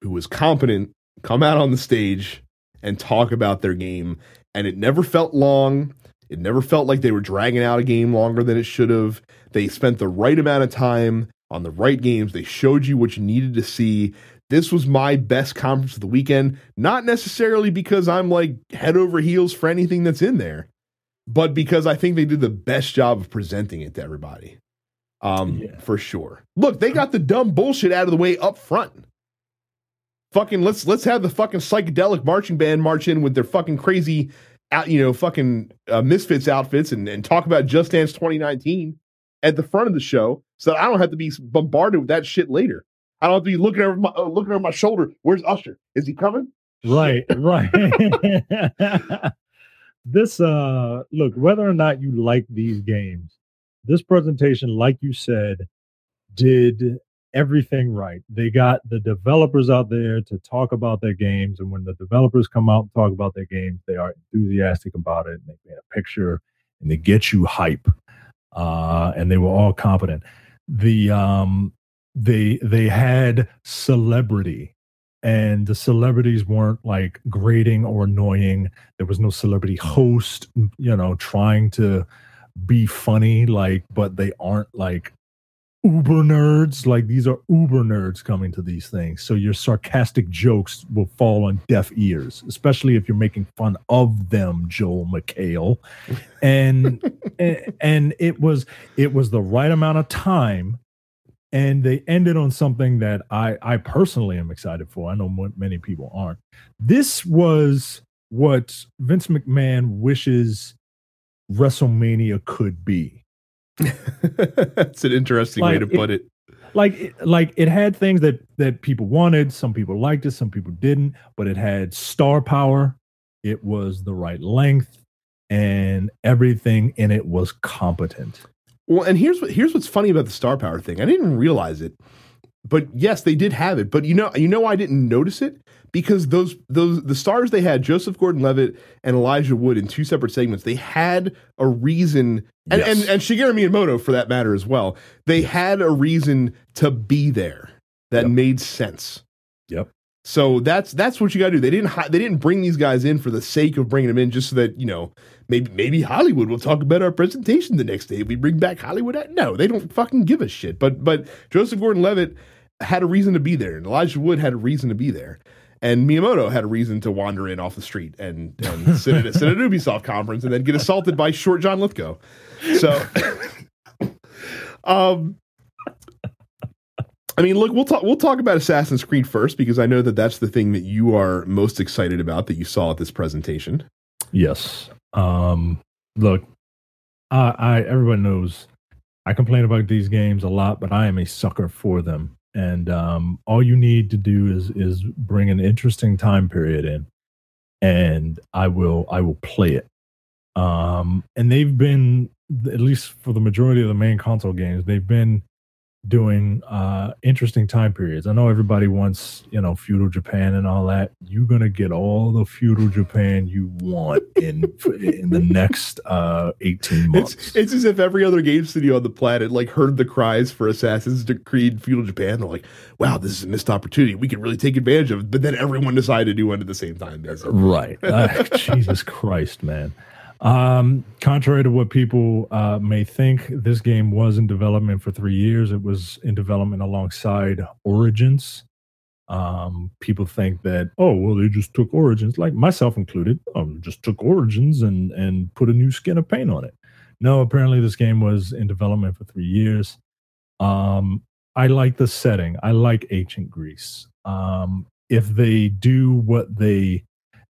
who was competent come out on the stage and talk about their game. And it never felt long. It never felt like they were dragging out a game longer than it should have. They spent the right amount of time on the right games. They showed you what you needed to see. This was my best conference of the weekend, not necessarily because I'm like head over heels for anything that's in there, but because I think they did the best job of presenting it to everybody, um, yeah. for sure. Look, they got the dumb bullshit out of the way up front. Fucking let's let's have the fucking psychedelic marching band march in with their fucking crazy, out you know, fucking uh, Misfits outfits and, and talk about Just Dance twenty nineteen at the front of the show, so that I don't have to be bombarded with that shit later. I don't have to be looking over my, uh, looking over my shoulder. Where's Usher? Is he coming? Right, right. This, uh, look, whether or not you like these games, this presentation, like you said, did everything right. They got the developers out there to talk about their games. And when the developers come out and talk about their games, they are enthusiastic about it. And they paint a picture and they get you hype. Uh, and they were all competent. The, um, they, they had celebrity. And the celebrities weren't like grating or annoying. There was no celebrity host, you know, trying to be funny, like, but they aren't like uber nerds. Like, these are uber nerds coming to these things. So your sarcastic jokes will fall on deaf ears, especially if you're making fun of them, Joel McHale. And and, and it was it was the right amount of time. And they ended on something that I, I personally am excited for. I know m- many people aren't. This was what Vince McMahon wishes WrestleMania could be. That's an interesting like, way to put it. it. Like, it, like it had things that, that people wanted. Some people liked it. Some people didn't. But it had star power. It was the right length. And everything in it was competent. Well, and here's what here's what's funny about the star power thing. I didn't realize it, but yes, they did have it. But you know, you know, I didn't notice it because those those the stars they had, Joseph Gordon-Levitt and Elijah Wood, in two separate segments. They had a reason, and yes. and, and Shigeru Miyamoto for that matter as well. They yes. had a reason to be there that yep. made sense. Yep. So that's that's what you got to do. They didn't they didn't bring these guys in for the sake of bringing them in just so that, you know, maybe maybe Hollywood will talk about our presentation the next day. We bring back Hollywood. No, they don't fucking give a shit. But but Joseph Gordon-Levitt had a reason to be there, and Elijah Wood had a reason to be there, and Miyamoto had a reason to wander in off the street and, and sit, at, sit at an Ubisoft conference and then get assaulted by Short John Lithgow. So, um. I mean, look, we'll talk. We'll talk about Assassin's Creed first because I know that that's the thing that you are most excited about that you saw at this presentation. Yes. Um, look, I, I everyone knows I complain about these games a lot, but I am a sucker for them. And um, all you need to do is is bring an interesting time period in, and I will I will play it. Um, and they've been, at least for the majority of the main console games, they've been doing uh, interesting time periods. I know everybody wants, you know, feudal Japan and all that. You're going to get all the feudal Japan you want in in the next uh, eighteen months. It's, it's as if every other game studio on the planet, like, heard the cries for Assassin's Creed feudal Japan. They're like, wow, this is a missed opportunity. We could really take advantage of it. But then everyone decided to do one at the same time. Basically. Right. Uh, Jesus Christ, man. Um, contrary to what people uh, may think, this game was in development for three years. It was in development alongside Origins. Um, people think that, oh, well, they just took Origins, like myself included. Oh, just took Origins and, and put a new skin of paint on it. No, apparently this game was in development for three years. Um, I like the setting. I like ancient Greece. Um, if they do what they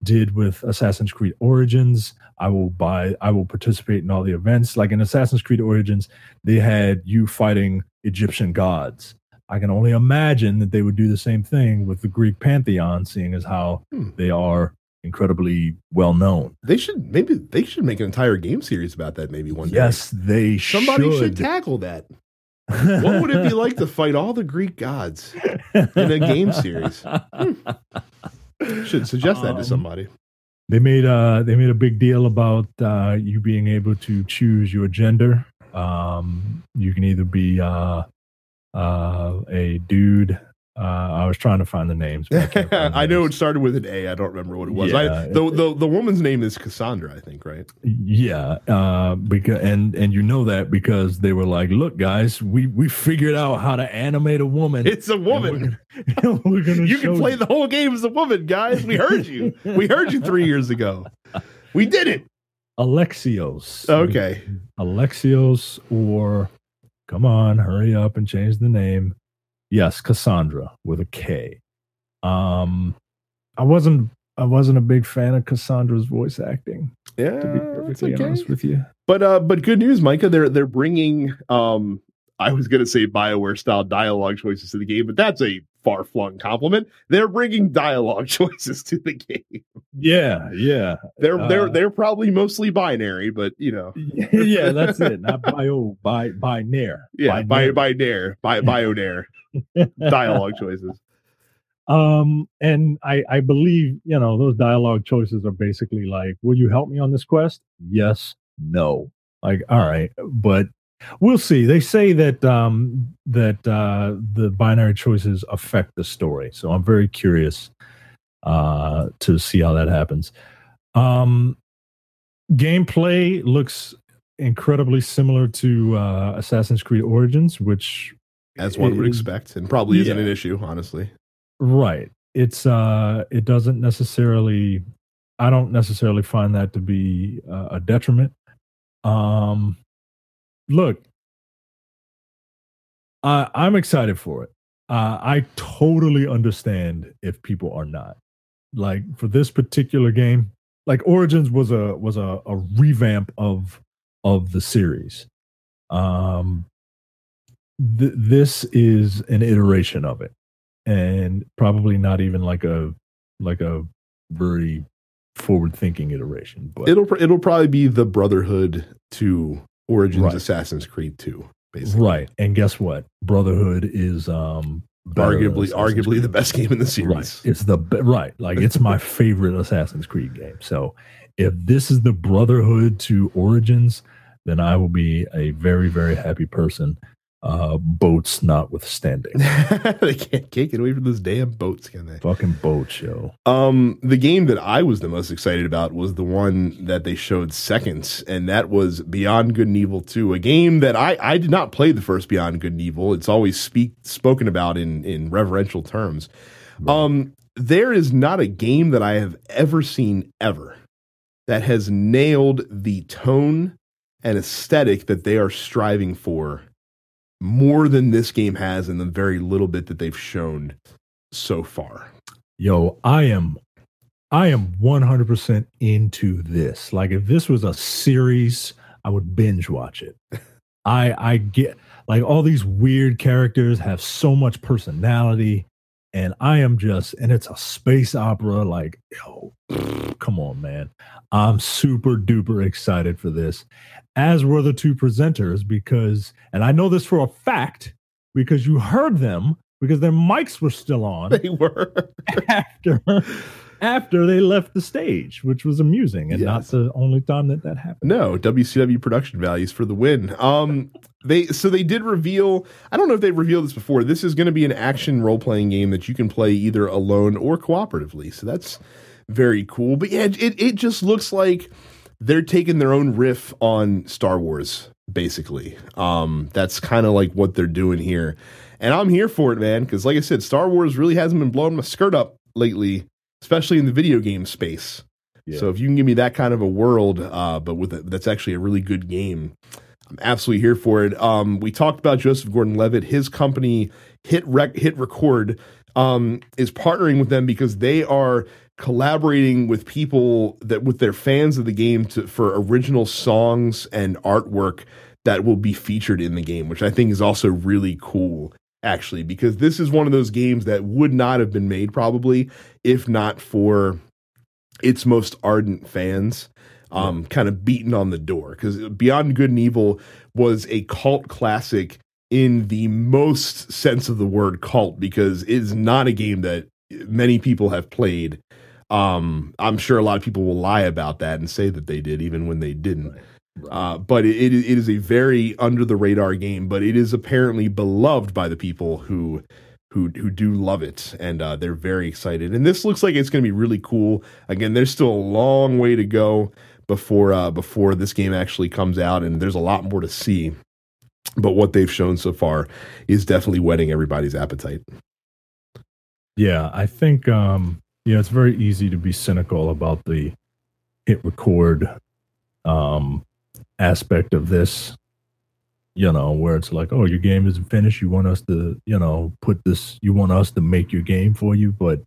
did with Assassin's Creed Origins, I will buy, I will participate in all the events. Like in Assassin's Creed Origins, they had you fighting Egyptian gods. I can only imagine that they would do the same thing with the Greek pantheon, seeing as how hmm. they are incredibly well known. They should maybe they should make an entire game series about that maybe one day. Yes, they Somebody should. Somebody should tackle that. What would it be like to fight all the Greek gods in a game series? Hmm. Should suggest that um, to somebody. They made uh they made a big deal about uh, you being able to choose your gender. Um, you can either be uh, uh, a dude. Uh, I was trying to find the names. But I, the I names. know it started with an A. I don't remember what it was. Yeah, I, the, it, the the woman's name is Cassandra, I think, right? Yeah, uh, because and and you know that because they were like, "Look, guys, we, we figured out how to animate a woman. It's a woman. We're gonna, we're gonna you can play you. the whole game as a woman, guys. We heard you. we heard you three years ago. We did it." Alexios. Okay, Alexios, or come on, hurry up and change the name. Yes, Cassandra with a K. Um, I wasn't I wasn't a big fan of Cassandra's voice acting. Yeah, to be perfectly okay. honest with you. But uh, but good news, Micah. They're they're bringing um, I was going to say Bioware style dialogue choices to the game, but that's a far flung compliment. They're bringing dialogue choices to the game. Yeah, yeah. They're uh, they're they're probably mostly binary, but you know. Yeah, that's it. Not bio, bi binare. Yeah, bi binare, bi bionare. Dialogue choices, um and I I believe, you know, those dialogue choices are basically like, will you help me on this quest? Yes, no, like, all right, but we'll see. They say that um that uh the binary choices affect the story, so I'm very curious uh to see how that happens. Um gameplay looks incredibly similar to uh Assassin's Creed Origins, which as one would expect, and probably isn't yeah. an issue, honestly. Right. It's uh, it doesn't necessarily. I don't necessarily find that to be uh, a detriment. Um, look, I, I'm excited for it. Uh, I totally understand if people are not. Like for this particular game, like Origins was a was a, a revamp of of the series. Um. Th- this is an iteration of it, and probably not even like a like a very forward-thinking iteration. But it'll it'll probably be the Brotherhood to Origins, right. Assassin's Creed two, basically. Right, and guess what? Brotherhood is um, arguably arguably Creed. the best game in the series. Right. It's the be- right, like it's my favorite Assassin's Creed game. So if this is the Brotherhood to Origins, then I will be a very very happy person. Uh, boats notwithstanding. They can't, can't get away from those damn boats, can they? Fucking boat show. Um, the game that I was the most excited about was the one that they showed seconds, and that was Beyond Good and Evil two, a game that I, I did not play the first Beyond Good and Evil. It's always speak, spoken about in, in reverential terms. Right. Um, there is not a game that I have ever seen ever that has nailed the tone and aesthetic that they are striving for more than this game has in the very little bit that they've shown so far. Yo, I am I am one hundred percent into this. Like if this was a series, I would binge watch it. I I get like all these weird characters have so much personality, and I am just and it's a space opera, like, yo, come on, man. I'm super duper excited for this. As were the two presenters, because, and I know this for a fact, because you heard them because their mics were still on. They were after after they left the stage, which was amusing and yes. not the only time that that happened. No, W C W production values for the win. Um, they so they did reveal. I don't know if they revealed this before. This is going to be an action role playing game that you can play either alone or cooperatively. So that's very cool. But yeah, it it just looks like they're taking their own riff on Star Wars. Basically, um, that's kind of like what they're doing here, and I'm here for it, man. Because, like I said, Star Wars really hasn't been blowing my skirt up lately, especially in the video game space. Yeah. So, if you can give me that kind of a world, uh, but with a, that's actually a really good game, I'm absolutely here for it. Um, we talked about Joseph Gordon-Levitt, his company Hit Rec- Hit Record um, is partnering with them because they are collaborating with people that with their fans of the game to, for original songs and artwork that will be featured in the game, which I think is also really cool, actually, because this is one of those games that would not have been made probably if not for its most ardent fans um, yeah. kind of beating on the door, because Beyond Good and Evil was a cult classic in the most sense of the word cult, because it is not a game that many people have played. Um, I'm sure a lot of people will lie about that and say that they did, even when they didn't. Right. Right. Uh, but it, it is a very under the radar game, but it is apparently beloved by the people who who who do love it, and uh, they're very excited. And this looks like it's going to be really cool. Again, there's still a long way to go before uh, before this game actually comes out, and there's a lot more to see. But what they've shown so far is definitely whetting everybody's appetite. Yeah, I think. Um... Yeah, it's very easy to be cynical about the hit record um, aspect of this, you know, where it's like, oh, your game isn't finished. You want us to, you know, put this, you want us to make your game for you. But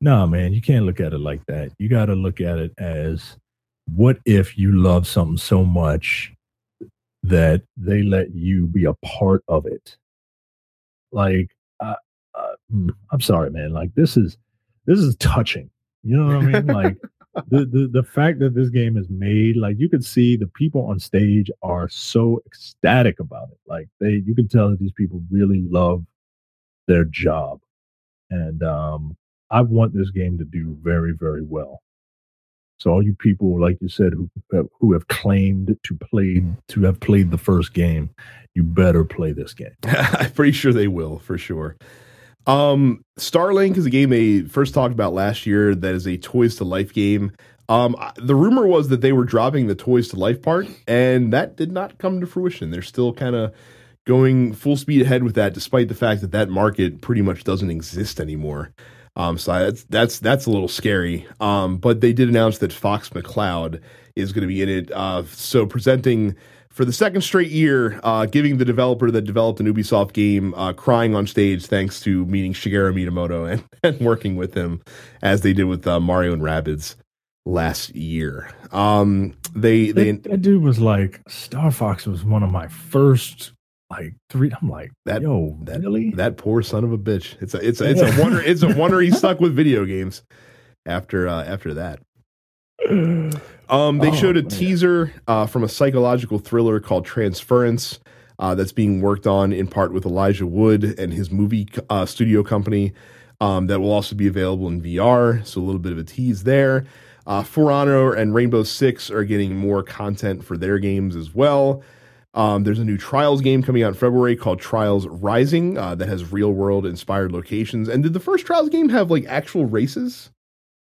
nah, man, you can't look at it like that. You got to look at it as, what if you love something so much that they let you be a part of it? Like, I, I, I'm sorry, man. Like, this is, This is touching. You know what I mean? Like the, the the fact that this game is made, like you could see the people on stage are so ecstatic about it. Like they, you can tell that these people really love their job. And um, I want this game to do very, very well. So all you people, like you said, who who have claimed to play to have played the first game, you better play this game. I'm pretty sure they will, for sure. Um, Starlink is a game they first talked about last year that is a Toys to Life game. Um, the rumor was that they were dropping the Toys to Life part, and that did not come to fruition. They're still kind of going full speed ahead with that, despite the fact that that market pretty much doesn't exist anymore. Um, so that's, that's, that's a little scary. Um, but they did announce that Fox McCloud is going to be in it. Uh, so presenting for the second straight year, uh, giving the developer that developed an Ubisoft game uh, crying on stage thanks to meeting Shigeru Miyamoto and, and working with him, as they did with uh, Mario and Rabbids last year. Um, they, they that, that dude was like, Star Fox was one of my first like three. I'm like, that, yo, that, really? That poor son of a bitch. It's a it's a, it's a wonder it's a wonder he stuck with video games after uh, after that. Um, they oh, showed a man. teaser uh, from a psychological thriller called Transference uh, that's being worked on in part with Elijah Wood and his movie uh, studio company um, that will also be available in V R. So a little bit of a tease there. Uh, For Honor and Rainbow Six are getting more content for their games as well. Um, there's a new Trials game coming out in February called Trials Rising uh, that has real world inspired locations. And did the first Trials game have like actual races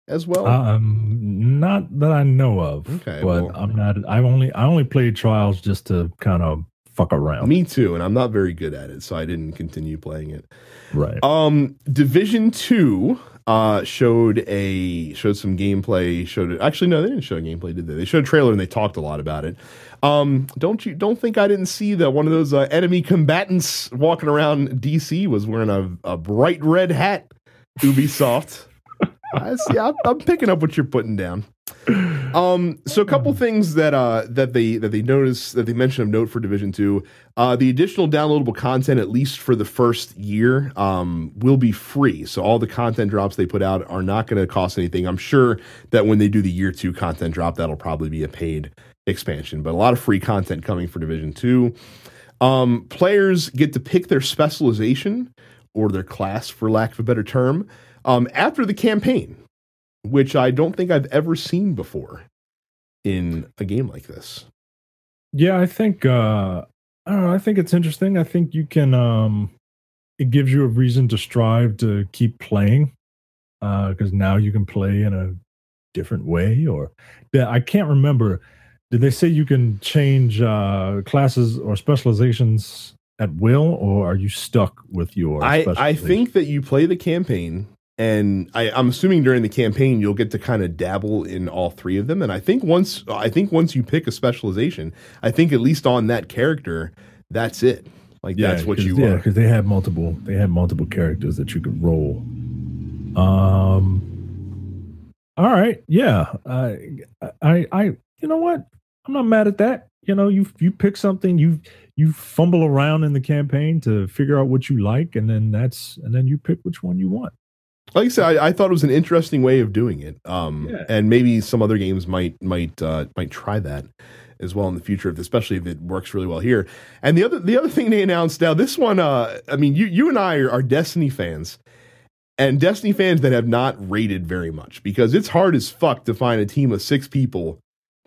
as well? Um, not that I know of. Okay, but well, I'm not. I only I only played Trials just to kind of fuck around. Me too, and I'm not very good at it, so I didn't continue playing it. Right. Um, Division Two uh, showed a showed some gameplay. Showed it. Actually, no, they didn't show gameplay, did they? They showed a trailer and they talked a lot about it. Um, don't you don't think I didn't see that one of those uh, enemy combatants walking around D C was wearing a, a bright red hat? Ubisoft. I see. I'm, I'm picking up what you're putting down. Um, so a couple things that uh, that they that they noticed that they mentioned of note for Division Two, uh, the additional downloadable content, at least for the first year, um, will be free. So all the content drops they put out are not going to cost anything. I'm sure that when they do the year two content drop, that'll probably be a paid expansion, but a lot of free content coming for Division Two. Um, players get to pick their specialization, or their class, for lack of a better term, um, after the campaign, which I don't think I've ever seen before in a game like this. Yeah, I think uh, I don't know. I think it's interesting. I think you can. Um, it gives you a reason to strive to keep playing, because uh, now you can play in a different way. Or I can't remember. Did they say you can change uh, classes or specializations at will, or are you stuck with your I, I think that you play the campaign, and I, I'm assuming during the campaign you'll get to kind of dabble in all three of them. And I think once I think once you pick a specialization, I think at least on that character, that's it. Like yeah, that's what you yeah, are. Yeah, because they have multiple they have multiple characters that you could roll. Um. All right. Yeah. I. I. I. You know what? I'm not mad at that. You know, you you pick something, you you fumble around in the campaign to figure out what you like, and then that's and then you pick which one you want. Like I said, I, I thought it was an interesting way of doing it, um, yeah. and maybe some other games might might uh, might try that as well in the future, especially if it works really well here. And the other the other thing they announced now, this one, uh, I mean, you you and I are, are Destiny fans, and Destiny fans that have not raided very much, because it's hard as fuck to find a team of six people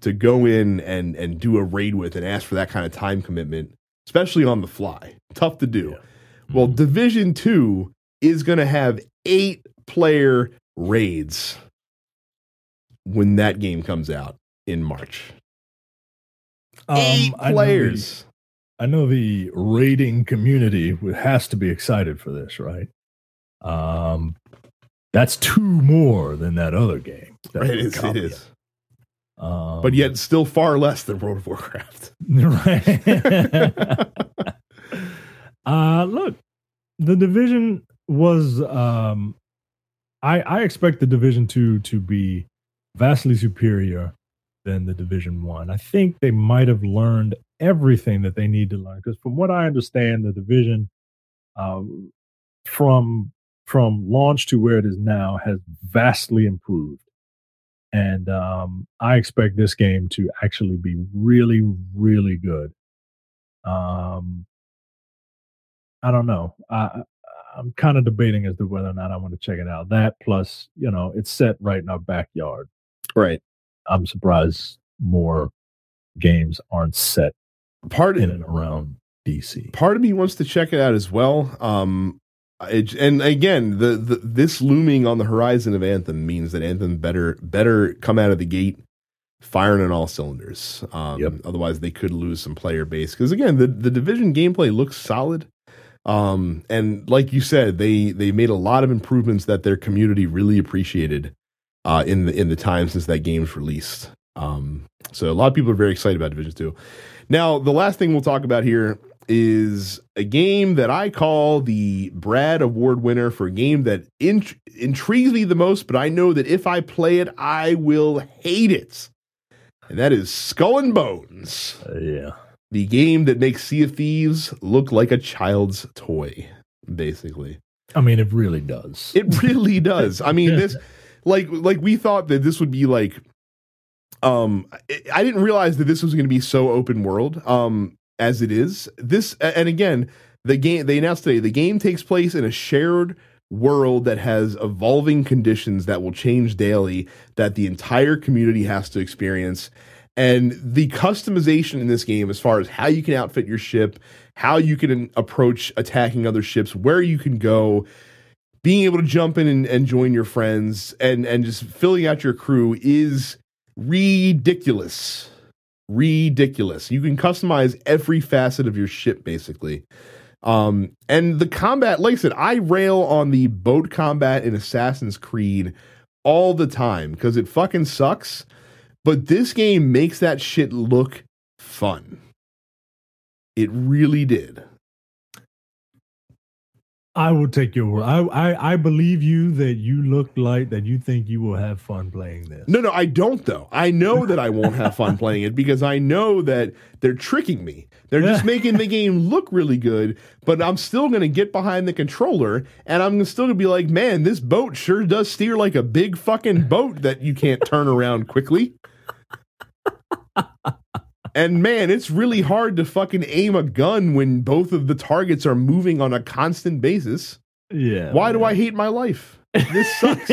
to go in and, and do a raid with and ask for that kind of time commitment, especially on the fly. Tough to do. Yeah. Mm-hmm. Well, Division two is going to have eight-player raids when that game comes out in March. Um, eight players. I know, the, I know the raiding community has to be excited for this, right? Um, that's two more than that other game. That it is, it is. Out. Um, but yet still far less than World of Warcraft. Right. uh, look, The Division was... Um, I, I expect The Division two to be vastly superior than The Division one. I think they might have learned everything that they need to learn. Because from what I understand, The Division, uh, from from launch to where it is now, has vastly improved. And um, I expect this game to actually be really, really good. Um, I don't know. I, I'm kind of debating as to whether or not I want to check it out. That plus, you know, it's set right in our backyard. Right. I'm surprised more games aren't set part in and around D C. Part of me wants to check it out as well. Um, It, and again, the, the this looming on the horizon of Anthem means that Anthem better better come out of the gate firing on all cylinders. Um, yep. Otherwise, they could lose some player base. Because again, the, the Division gameplay looks solid, um, and like you said, they they made a lot of improvements that their community really appreciated uh, in the in the time since that game's released. Um, so a lot of people are very excited about Division two. Now, the last thing we'll talk about here is a game that I call the Brad Award winner for a game that int- intrigues me the most, but I know that if I play it, I will hate it. And that is Skull and Bones. Uh, yeah. The game that makes Sea of Thieves look like a child's toy, basically. I mean, it really does. It really does. I mean, this, like, like we thought that this would be like, um, I didn't realize that this was going to be so open world. Um, As it is, this, and again, the game they announced today, the game takes place in a shared world that has evolving conditions that will change daily, that the entire community has to experience. And the customization in this game, as far as how you can outfit your ship, how you can approach attacking other ships, where you can go, being able to jump in and, and join your friends, and, and just filling out your crew is ridiculous. ridiculous. You can customize every facet of your ship, basically. Um, and the combat, like I said, I rail on the boat combat in Assassin's Creed all the time because it fucking sucks. But this game makes that shit look fun. It really did. I will take your word. I, I I believe you that you look like that you think you will have fun playing this. No, no, I don't, though. I know that I won't have fun playing it because I know that they're tricking me. They're just making the game look really good, but I'm still going to get behind the controller, and I'm still going to be like, man, this boat sure does steer like a big fucking boat that you can't turn around quickly. And man, it's really hard to fucking aim a gun when both of the targets are moving on a constant basis. Yeah. Why man. do I hate my life? This sucks.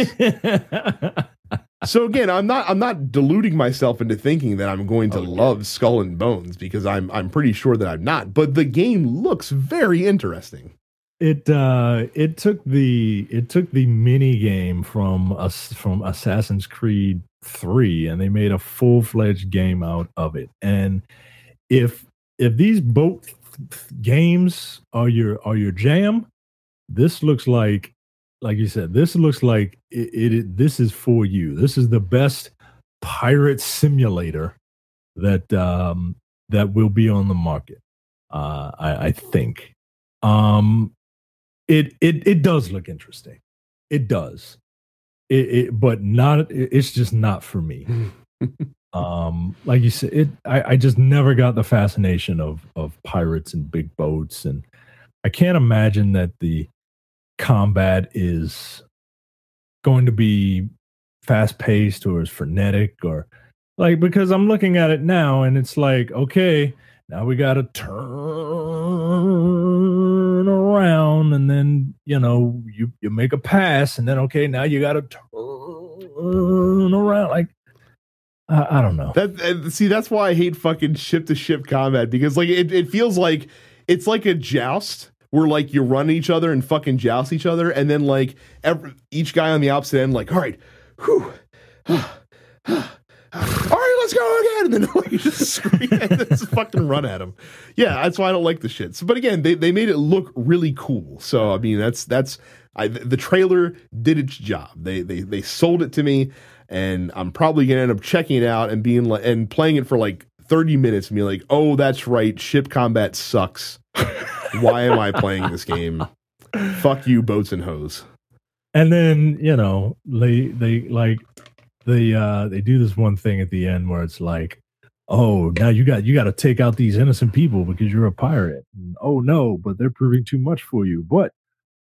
So again, I'm not I'm not deluding myself into thinking that I'm going to oh, love yeah. Skull and Bones, because I'm I'm pretty sure that I'm not. But the game looks very interesting. It uh, it took the it took the mini game from uh, from Assassin's Creed three, and they made a full fledged game out of it. And if if these boat games are your are your jam, this looks like like you said, this looks like it, it, it. This is for you. This is the best pirate simulator that um, that will be on the market. Uh, I, I think. Um, It it it does look interesting. It does. It, it but not. It, it's just not for me. um, like you said, it. I, I just never got the fascination of of pirates and big boats, and I can't imagine that the combat is going to be fast paced or is frenetic, or like, because I'm looking at it now and it's like, okay, now we got to turn around, and then, you know, you, you make a pass, and then, okay, now you got to turn around. Like, I, I don't know. That, see, that's why I hate fucking ship-to-ship combat, because, like, it, it feels like it's like a joust where, like, you run each other and fucking joust each other, and then, like, every, each guy on the opposite end, like, all right, whew, all right, let's go again. And then like, you just scream and just fucking run at him. Yeah, that's why I don't like the shit. So, but again, they, they made it look really cool. So I mean, that's that's I, the trailer did its job. They they they sold it to me, and I'm probably gonna end up checking it out and being like, and playing it for like thirty minutes and be like, oh, that's right, ship combat sucks. Why am I playing this game? Fuck you, boats and hoes. And then, you know, they they like. They uh they do this one thing at the end where it's like, oh, now you got you got to take out these innocent people because you're a pirate. And, oh no, but they're proving too much for you. But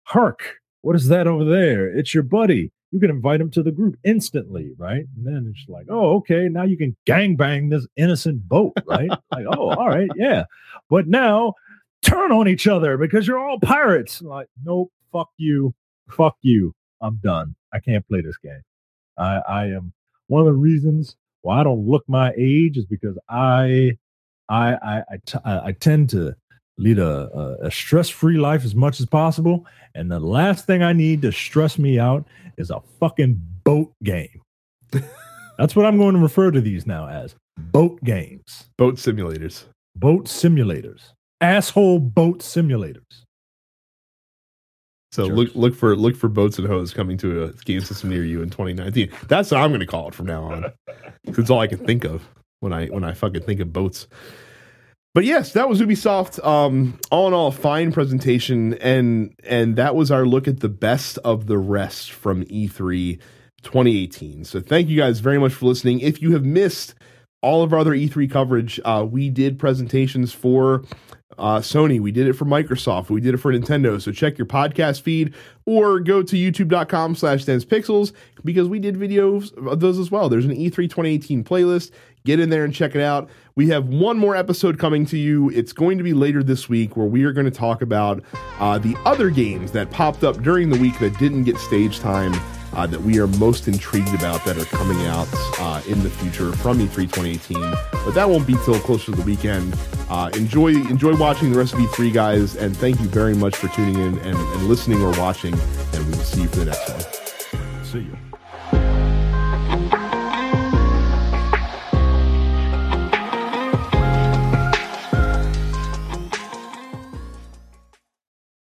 hark, what is that over there? It's your buddy. You can invite him to the group instantly, right? And then it's like, oh, okay, now you can gangbang this innocent boat, right? Like, oh, all right, yeah. But now turn on each other because you're all pirates. I'm like, nope, fuck you, fuck you. I'm done. I can't play this game. I, I am one of the reasons why I don't look my age is because I, I, I, I, t- I tend to lead a, a stress-free life as much as possible, and the last thing I need to stress me out is a fucking boat game. That's what I'm going to refer to these now as: boat games, boat simulators, boat simulators, asshole boat simulators. So Church. look look for look for boats and hoes coming to a game system near you in twenty nineteen. That's what I'm going to call it from now on. It's all I can think of when I when I fucking think of boats. But yes, that was Ubisoft. Um, all in all, fine presentation, and and that was our look at the best of the rest from E three twenty eighteen. So thank you guys very much for listening. If you have missed all of our other E three coverage, uh, we did presentations for Uh, Sony, we did it for Microsoft, we did it for Nintendo, so check your podcast feed or go to youtube.com slash Dense Pixels because we did videos of those as well. There's an E three twenty eighteen playlist. Get in there and check it out. We have one more episode coming to you. It's going to be later this week where we are going to talk about uh, the other games that popped up during the week that didn't get stage time uh, that we are most intrigued about that are coming out uh, in the future from E three twenty eighteen. But that won't be till closer to the weekend. Uh, enjoy enjoy watching the rest of E three, guys, and thank you very much for tuning in and, and listening or watching, and we will see you for the next one. See you.